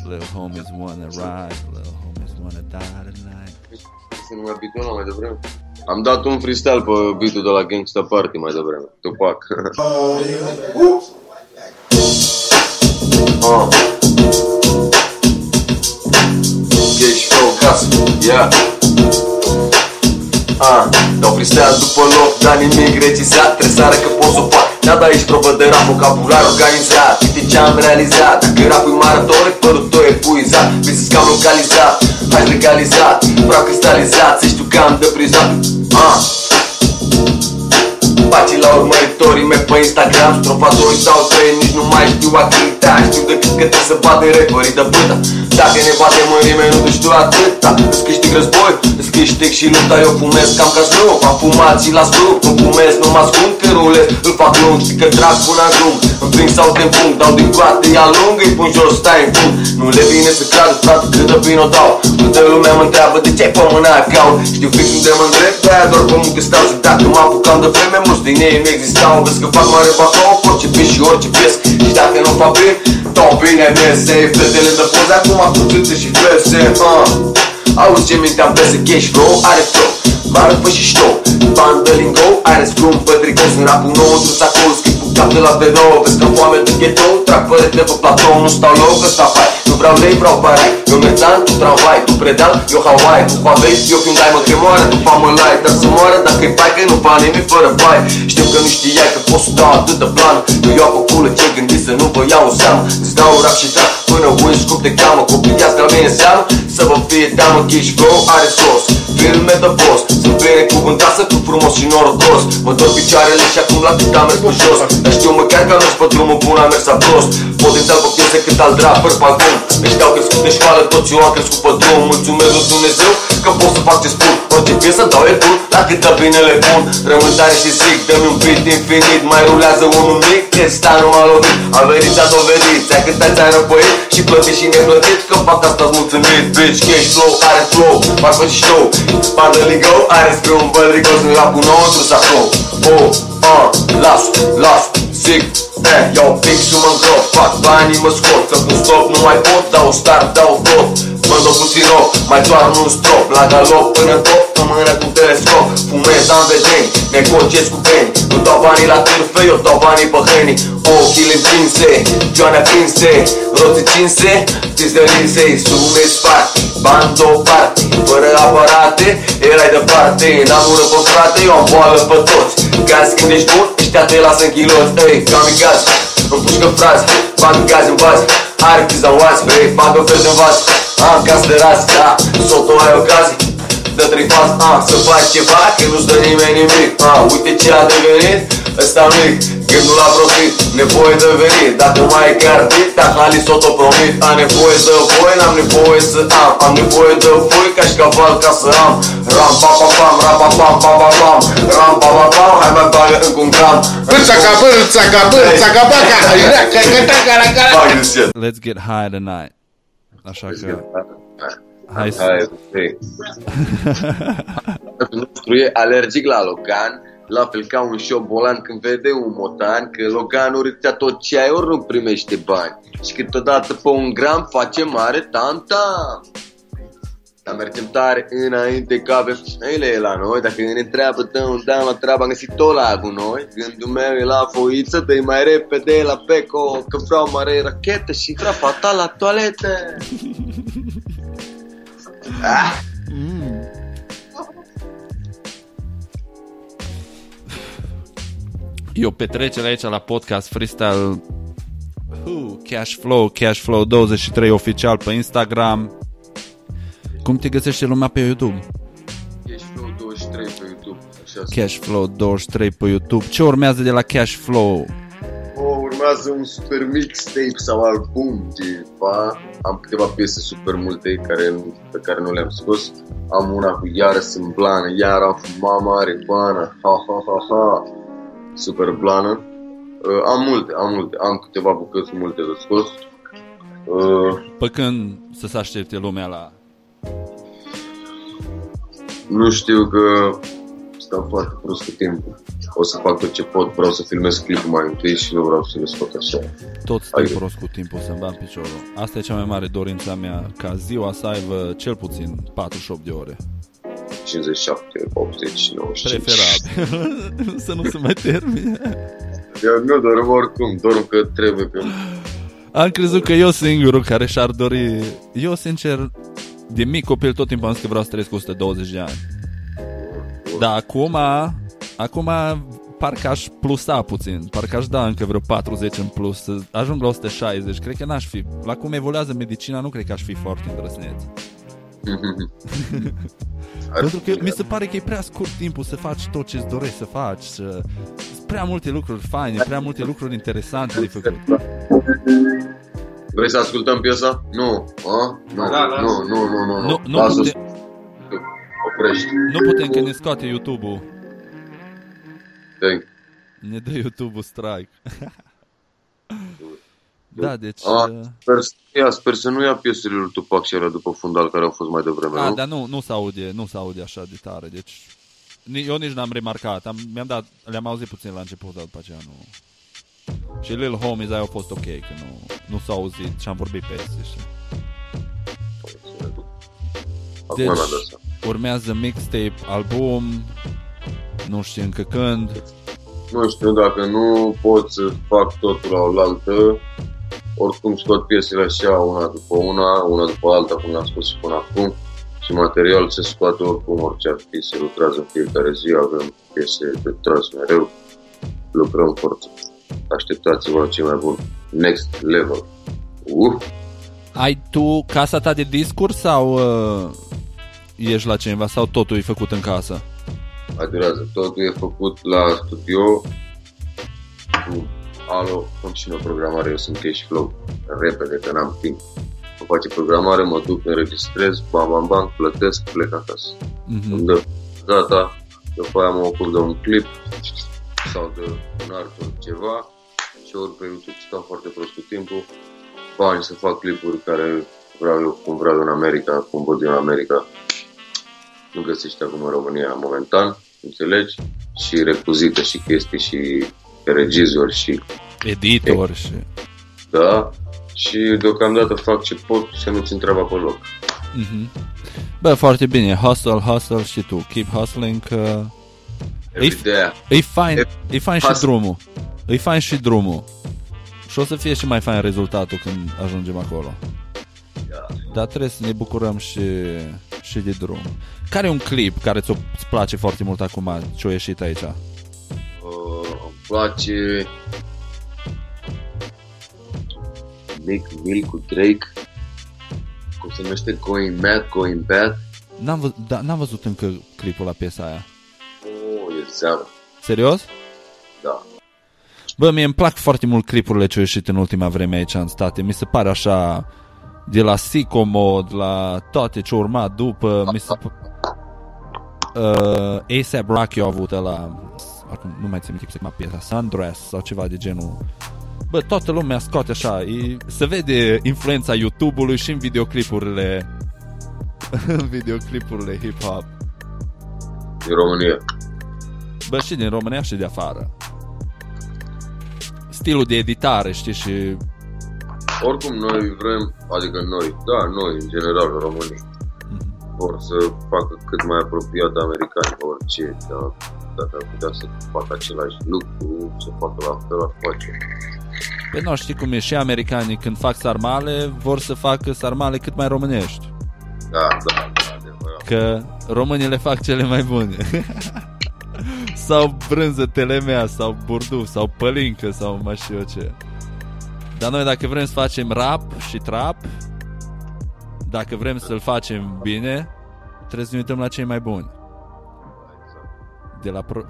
Little homies wanna ride, little homies wanna die tonight. Să nu abituăm mai devreme. Am dat un freestyle pe beat-ul de la Gangsta Party mai devreme, Tupac. Cash Flow, yeah. Dau freestyle după loc, dar nimic rețizat. Tresară că pot să o fac. Da, da, ești probă de rap, vocabular organizat. Uite ce-am realizat. Dacă rap-ul e maraton, părul tău e puizat. Business că am localizat, hai legalizat. Vreau cristalizat, să știu că am deprizat. Pacii la urmăritorii mei pe Instagram. Strofa 2 sau 3, nici nu mai știu a cânta. Știu decât că trebuie să bate reperii de bâta. Dacă ne batem în rime, nu știu atâta. Îți câștig război, îți câștig și lupta. Eu fumez cam ca snoop, am fumat și la snoop. Nu fumez, nu mă ascund că rulez, îl fac lung. Știi că trag până ajung, îmi plâng sau te împung. Dau din coate, ia lung, îi pun jos, stai în fund. Nu le vine să creadă, frate, cât de bine o dau. Multă lumea mă întreabă de ce-ai pe mâna gaun. Știu fix unde mă îndrept, de-aia doar pe muncă stau. Și dacă mă apucam de vreme, mulți din ei nu existau. Vezi că fac mare bacau, orice pis și orice pies. Și dacă nu fac bine, dau bine vese. Fetele de poze acum cu tâțe și vese. Auzi ce mintea vese, Cash Flow are flow. Mare pă și ștou, bandă lingo. Are scrum pe tricou, sunt rapul nou într-un sacou. Schipul cap de la B9, vezi că foame de ghetto. Trag părete pe platou, nu stau loc, ăsta fai. Nu vreau lei, vreau barai. Eu metan, tu tramvai, tu predan, eu Hawaii. Tu pavei, eu când ai mă cremoare, tu pa mă lai. Dar să moară dacă-i pai, că nu bani, mi fără bai. Știu că nu știai că poți să dau atât de plan. Eu iau pe culă, ce gândi să nu vă iau în seamă. Îți dau rap și trap, până un scup de gamă. Copiați la mine seamă, să vă fie teamă. Cash Flow are sos, filme de post. Sunt binecuvântat, sunt frumos și norocos. Mă dor picioarele și acum la cât am mers pe jos. Dar știu măcar că nu-s pe drumul bun, am mers prost. Pot intra pe piese cât al drapări pagun. Deci te-au crescut de școală, toți eu am crescut pe drum. Mulțumesc lui Dumnezeu că pot să fac ce spun. Orice piesă dau e bun, la câtă bine le pun. Rămân tare și zic, dă-mi un beat infinit. Mai rulează unul mic, chestia nu m-a lovit. Am venit, a dovedit, ți-a cântat, ți-a înăpăit. Și plătit și neplătit, că fac asta mulțumit. Bitch, Cash Flow are flow, marfă și show. Bandă lingo, are scrum, bă, rigos, nu la cu nou, într-un sacou. Las, zic, iau pic și mă îngrop. Fac banii, mă scot, să pun stop, nu mai pot. Dau start, dau top, mă dau puțin rog. Mai doarm un strop, la galop până top. În mână cu telescop, fumez, am vedeni. Negociez cu beni, nu dau banii la târfe, eu dau banii pe hănii. Ochile prinse, joane prinse, roții cinse, fiți de linse. Sume sparti, bani două parti, fără aparate, erai departe. N-am ură pe frate, eu am boală pe toți. Ca când ești bun, ăștia te lasă în chiloți. Ei, ca amigaz, îmi pușcă frazi, bani gazi în vazi. Are chiza oazi, vrei, bagă fel de vas. Am casă de razi, da, sotul ai ocazii. Dă trei faz, să faci ceva, că nu-ți dă nimeni nimic. Uite ce a devenit, ăsta mic, gândul la profit, nevoie de venit. Dacă mai e cardit, dacă Alice o promit. Am nevoie de voi, n-am nevoie să am. Am nevoie de voi, ca și caval ca să am. Ram, pa, pa, pam, ram, pa, pam, pa, pa, pam. Ram, pa, pa, pam, hai mai bagă încă un gram. Let's get high tonight. Așa că... Hai să... Nostru e alergic la Logan, la fel ca un șobolan când vede un motan. Că Loganul îți ia tot ce ai, ori nu primește bani. Și câteodată pe un gram face mare tam-tam. Dar mergem tare înainte ca avem ele la noi. Dacă ne întreabă, dăm down la treabă, am găsit tot la cu noi. Gândul meu e la foiță, dă mai repede la peco, că vreau mare rachetă și vreau fata la toaletă. Ah. Mm. Eu petrecere aici la podcast freestyle Cash Flow 23 oficial pe Instagram. Cum te găsește lumea pe YouTube? Cash Flow 23 pe YouTube. Cash Flow 23 pe YouTube. Ce urmează de la Cash Flow? Urmează un super mixtape sau album ceva. Am câteva piese super multe pe care nu le-am scos. Am una cu Iară sunt blană, iară am fumat marihuana, ha ha ha ha, super blană. Am multe, am câteva bucăți multe de scos. Pe când să se aștepte lumea la... Nu știu, că stau foarte prost cu timpul. O să fac tot ce pot, vreau să filmez clipul mai întâi și nu vreau să le scot așa. Tot stai prost cu timpul, să-mi bag piciorul. Asta e cea mai mare dorința mea, ca ziua să aibă cel puțin 48 de ore. 57, 80, 95. Preferabil. Să nu se mai termine. Eu nu dorm oricum, dorm că trebuie pe... Am crezut că eu singurul care și-ar dori. Eu sincer, de mic copil tot timpul am zis că vreau să trăiesc 120 de ani. Dar acum parcă aș plusa puțin, parcă aș da încă vreo 40 în plus, să ajung la 160. Cred că n-aș fi, la cum evoluează medicina, nu cred că aș fi foarte îndrăsneț. Pentru că mi se pare că e prea scurt timpul să faci tot ce-ți dorești să faci. Sunt prea multe lucruri faine, prea multe lucruri interesante de făcut. Vrei să ascultăm piesa? Nu. Nu. Oprește. Nu putem că ne scoate YouTube-ul. Dang. Ne dă YouTube-ul strike. Da, deci... sper să nu ia piesurile lui Tupac și alea după fundal care au fost mai devreme. Da, dar nu se aude așa de tare, deci... Eu nici n-am remarcat, le-am auzit puțin la început, dar după aceea nu... Și Lil Homies aia au fost ok, că nu s-au auzit și am vorbit pe este. Deci, urmează mixtape, album, nu știu încă când. Nu știu, dacă nu pot să fac totul la oaltă, oricum scot piesele așa una după alta, cum le-am spus și până acum. Și material se scoate oricum, orice ar fi, se lucrează în fiecare zi, avem piese de tras mereu, lucrăm forță. Așteptați-vă la cel mai bun next level. Ai tu casa ta de discuri sau ești la cineva sau totul e făcut în casă? Adurează, totul e făcut la studio cu Alo, continuă programare. Eu sunt Cash Flow, repede că n-am timp. Mă face programare, mă duc, înregistrez, bam bam bam, plătesc, plec acasă. Îmi dă data, după aia mă ocup de un clip sau de un altul ceva și ori pe YouTube stau foarte prost cu timpul, bani să fac clipuri care vreau eu, cum vreau în America, cum văd din America, nu găsești acum în România momentan, înțelegi, și recuzită și chestii și regizori și editori și... Da, și deocamdată fac ce pot să nu-ți întreabă pe loc. Bă, foarte bine, hustle și tu, keep hustling, că... E fain și drumul. Și o să fie și mai fain rezultatul când ajungem acolo. Dar trebuie să ne bucurăm și de drum. Care e un clip care îți place foarte mult acum, ce-a ieșit aici? Îmi place Meek Mill cu Drake, cum se numește, Going Mad, Going Bad. N-am văzut încă clipul la piesa aia. Seara. Serios? Da. Bă, mie îmi plac foarte mult clipurile ce au ieșit în ultima vreme aici în state. Mi se pare așa, de la Sicomod, la toate ce urma după. A$AP Rocky a avut ăla, acum nu mai țin minte cum se cheamă piesa, Sundress sau ceva de genul. Bă, toată lumea scoate așa, se vede influența YouTube-ului și în videoclipurile hip-hop din România. Bă, și din România și de afară. Stilul de editare, știi, și... Oricum noi vrem, adică noi, da, noi, în general, românii, vor să facă cât mai apropiat de americani orice, dar dacă ar putea să facă același lucru, să facă la fel, ar face. Păi nu, știi cum e, și americanii când fac sarmale, vor să facă sarmale cât mai românești. Da, da, da, adevărat. Că românii le fac cele mai bune. Sau brânză telemea, sau burduf, sau pălincă, sau mai știu eu ce. Dar noi dacă vrem să facem rap și trap, dacă vrem să-l facem bine, trebuie să ne uităm la cei mai buni.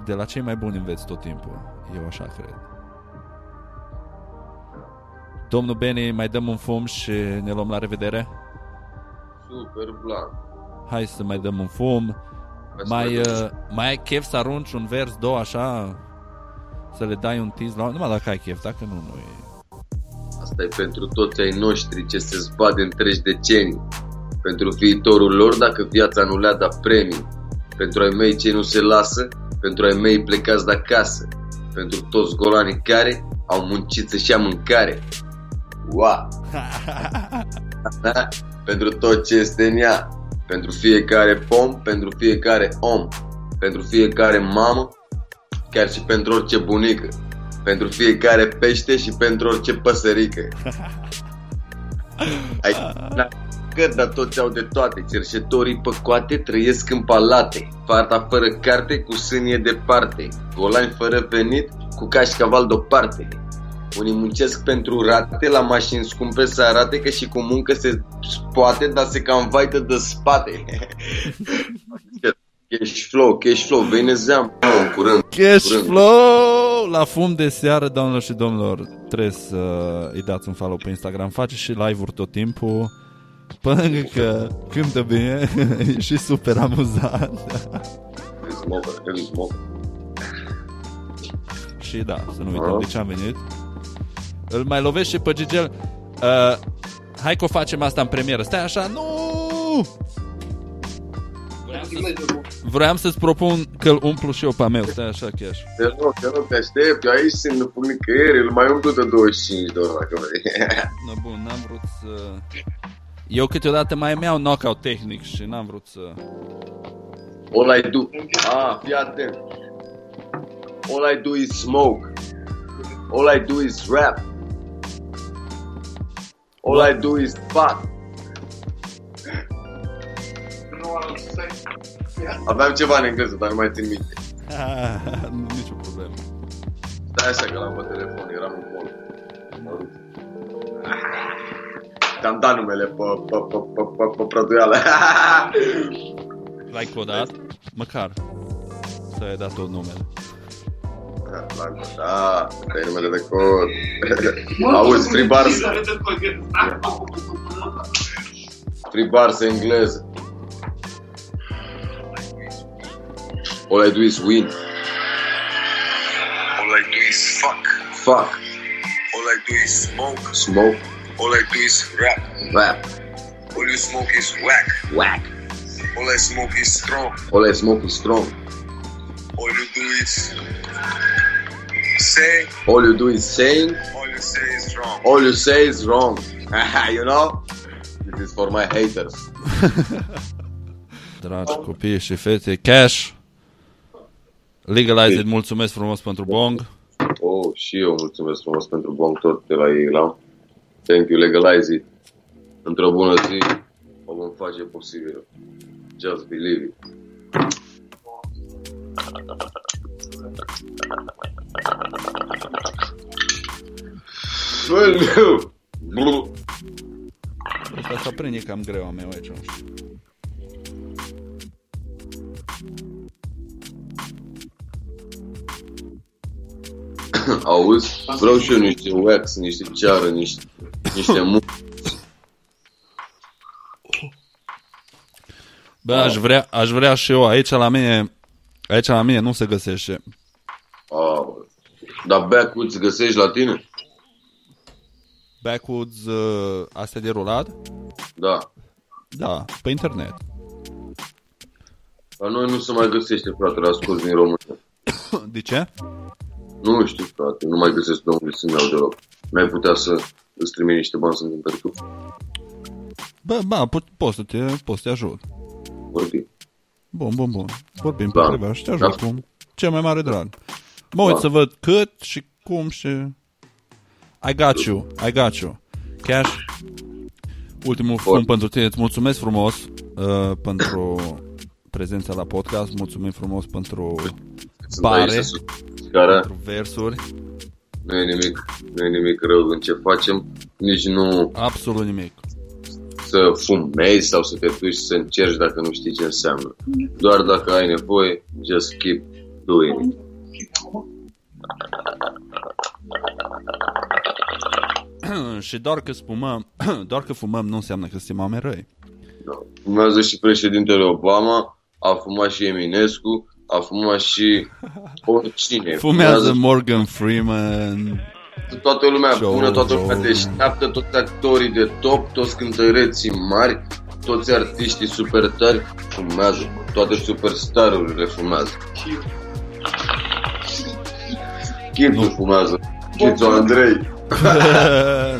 De la cei mai buni înveți tot timpul. Eu așa cred. Domnul Beni, mai dăm un fum și ne luăm la revedere? Super blanc. Hai să mai dăm un fum. Mai ai chef să arunci un vers, două, așa? Să le dai un tease la... Numai dacă ai chef, dacă nu, nu e... Asta e pentru toți ai noștri ce se zbat de întregi decenii, pentru viitorul lor dacă viața nu le-a dat premii, pentru ai mei ce nu se lasă, pentru ai mei plecați de acasă, pentru toți golanii care au muncit să-și ia mâncare. Wow! Pentru tot ce este în ea, pentru fiecare pom, pentru fiecare om, pentru fiecare mamă, chiar și pentru orice bunică, pentru fiecare pește și pentru orice păsărică. Că dar toți au de toate. Cerșetorii păcoate trăiesc în palate. Fata fără carte cu sânie departe. Golani fără venit cu cașcaval deoparte. Unii muncesc pentru rate, la mașini scumpe să arate că și cu muncă se poate, dar se cam vaită de spate. Cash flow, venezeam în curând. Cash flow la FUM de seară, doamnelor și domnilor. Trebuie să îi dați un follow pe Instagram. Face și live-uri tot timpul, până că cântă bine. E și super amuzant. Și da, să nu uităm de ce am venit. Îl mai lovește pe Gigel. Hai că o facem asta în premieră. Stai așa, nu! Vreau să-ți propun că-l umplu și eu pe meu. Stai așa, Cash. Te rog, te aștept. Eu aici sunt, nu pun nicăieri. Îl mai umplu de 25 de ori, dacă vrei. No, bun, n-am vrut să... Eu câteodată mai iau knockout tehnic și n-am vrut să... All I do... fii atent. All I do is smoke. All I do is rap. All I do is fuck. Aveam ceva în engleză, dar nu mai țin minte. Nicio problemă. Stai așa că l-am pe telefon, eram în bol. Te-am dat numele pe prăduială. L-ai codat? Măcar să ai dat tot numele. L-am codat, pe numele de cod. Auzi, free bars. Free bars în engleză. All I do is win. All I do is fuck. Fuck. All I do is smoke. Smoke. All I do is rap. Rap. All you smoke is whack. Whack. All I smoke is strong. All I smoke is strong. All you do is say. All you do is saying. All you say is wrong. All you say is wrong. You know? This is for my haters. Dragi copii și fete, Cash Legalize-it, mulțumesc frumos pentru bong. Oh, și eu mulțumesc frumos pentru bong tot de la ei la. Thank you, Legalize-it. Într-o bună zi o vom face posibil. Just believe it. Băi, meu! Asta s-a prinde cam greu a meu aici. Auzi? Vreau și eu niște wax, niște ceară, niște Bă, aș vrea și eu. Aici la mine nu se găsește. Dar backwoods găsești la tine? Backwoods, astea de rulat? Da, pe internet. La noi nu se mai găsește, frate, la scurs din România. De ce? Nu știu, frate, nu mai găsesc de unde să-mi iau deloc. Mi-ai putea să îți trimit niște bani să-mi cumperi tu? Bă, poți să te ajut. vorbim. Bun. Vorbim pe treaba și te ajut cum. Cel mai mare drag. Mă uit să văd cât și cum și... I got you. Cash, ultimul film pentru tine. Îți mulțumesc frumos pentru prezența la podcast. Mulțumim frumos pentru bare, pentru versuri. Nu e nimic rău în ce facem. Nici nu... Absolut nimic. Să fumezi sau să te duci să încerci dacă nu știi ce înseamnă. Doar dacă ai nevoie, just keep doing it. Și doar că fumăm nu înseamnă că suntem oameni răi. Fumează și președintele Obama, a fumat și Eminescu, a fumat și oricine. Fumează Morgan Freeman. Toată lumea bună, toată lumea deșteaptă, toți actorii de top, toți cântăreții mari, toți artiștii super tari fumează, toate superstarurile fumează. Chipul fumează, Chipul Andrei.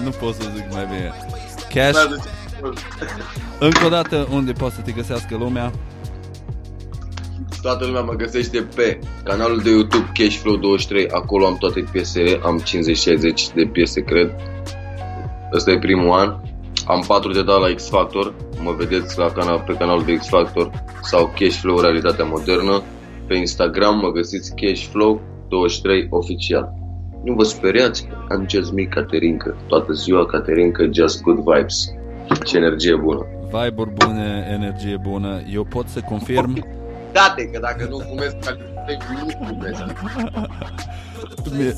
Nu pot să zic mai bine. Cash, încă o dată, unde poți să te găsească lumea? Toată lumea mă găsește pe canalul de YouTube Cash Flow 23. Acolo am toate piesele, am 50-60 de piese, cred. Ăsta e primul an. Am 4 de dat la X-Factor. Mă vedeți la pe canalul de X-Factor sau Cash Flow Realitatea Modernă. Pe Instagram mă găsiți Cash Flow 23 oficial. Nu vă speriați, am mic Caterinca. Toată ziua Caterinca, just good vibes. Ce energie bună. Vibe-uri bune, energie bună. Eu pot să confirm date, că dacă nu fumezi calitate, nu fumezi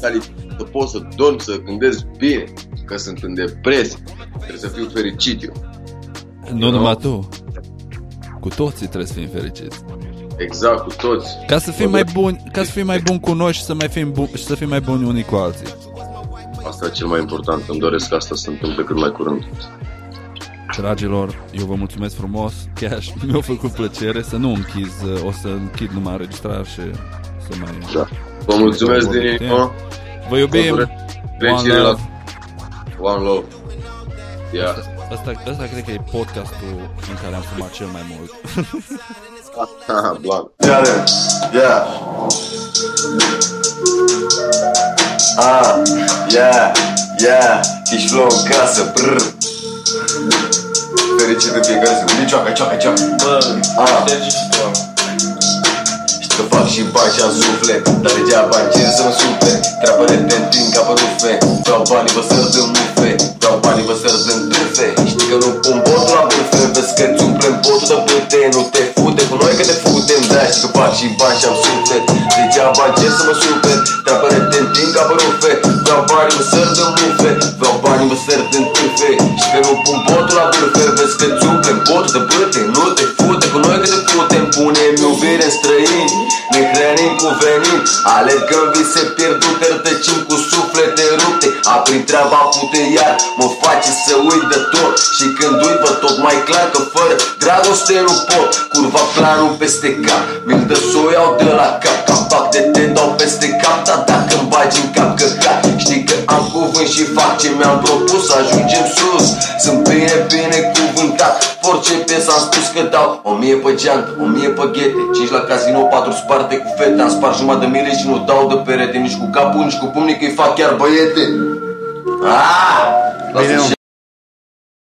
calitate. Să poți să dormi, să gândesc bine, că sunt în depresie. Trebuie să fiu fericit eu. Nu numai tu, cu toții trebuie să fim fericiți. Exact, cu toți. Ca să fim mai buni, ca să fim mai buni cu noi și să mai fim și să fim mai buni unii cu alții. Asta e cel mai important. Îmi doresc asta să se întâmple cât mai curând. Dragilor, eu vă mulțumesc frumos. Cash, mi-a făcut plăcere. Să nu închiz, o să închid numai înregistrarea și să mai... Da. Vă mulțumesc din inimă. Vă iubim. One love. Yeah. Asta cred că e podcastul în care am fumat cel mai mult. Blood. Yeah. Cash Flow în casă, brr. Fericit în fiecare zi. Cioacă. Știi că fac și bani și-am suflet, dar degeaba încin să-mi sufle. Treabă de tentin ca pe rufe. Vreau banii, vă sărăt în mufe. Vreau banii, vă sărăt în dufe. Știi că nu pun botul la bufe. Vezi că îți umplem botul de plute. Nu te fute cu noi că te futem. Da-i știi că fac și bani și-am suflet, degeaba încin să mă suflet. Treabă de tentin ca pe rufe. Vreau banii, vă sărăt în mufe. Vreau banii, vă sărăt în dufe. Știi că nu pun botul la bufe. Vezi că îți umplem botul de plute. Nu te fute cu noi că te futem. Pune-mi iubire străini. Ne hrănim cu venit. Alergăm vise pierdute. Rătăcim cu suflete rupte. Aprin treaba pute iar. Mă face să uit de tot. Și când uit vă tot mai clar că fără dragoste nu pot. Curva planul peste cap. Mi-l dă s-o iau de la cap. Capac de te dau peste cap. Dar dacă-mi bagi în cap căcat. Știi că am cuvânt și fac ce mi-am propus. Ajungem sus. Sunt bine cuvântat. Orice piesă am spus că dau 1000 pe geantă, 1000 pe ghete, 5 la casino, 4 sparte cu fete. Am spart jumătate de mile și nu dau de perete. Nici cu capul, nici cu pumnii, că-i fac chiar băiete. Bine,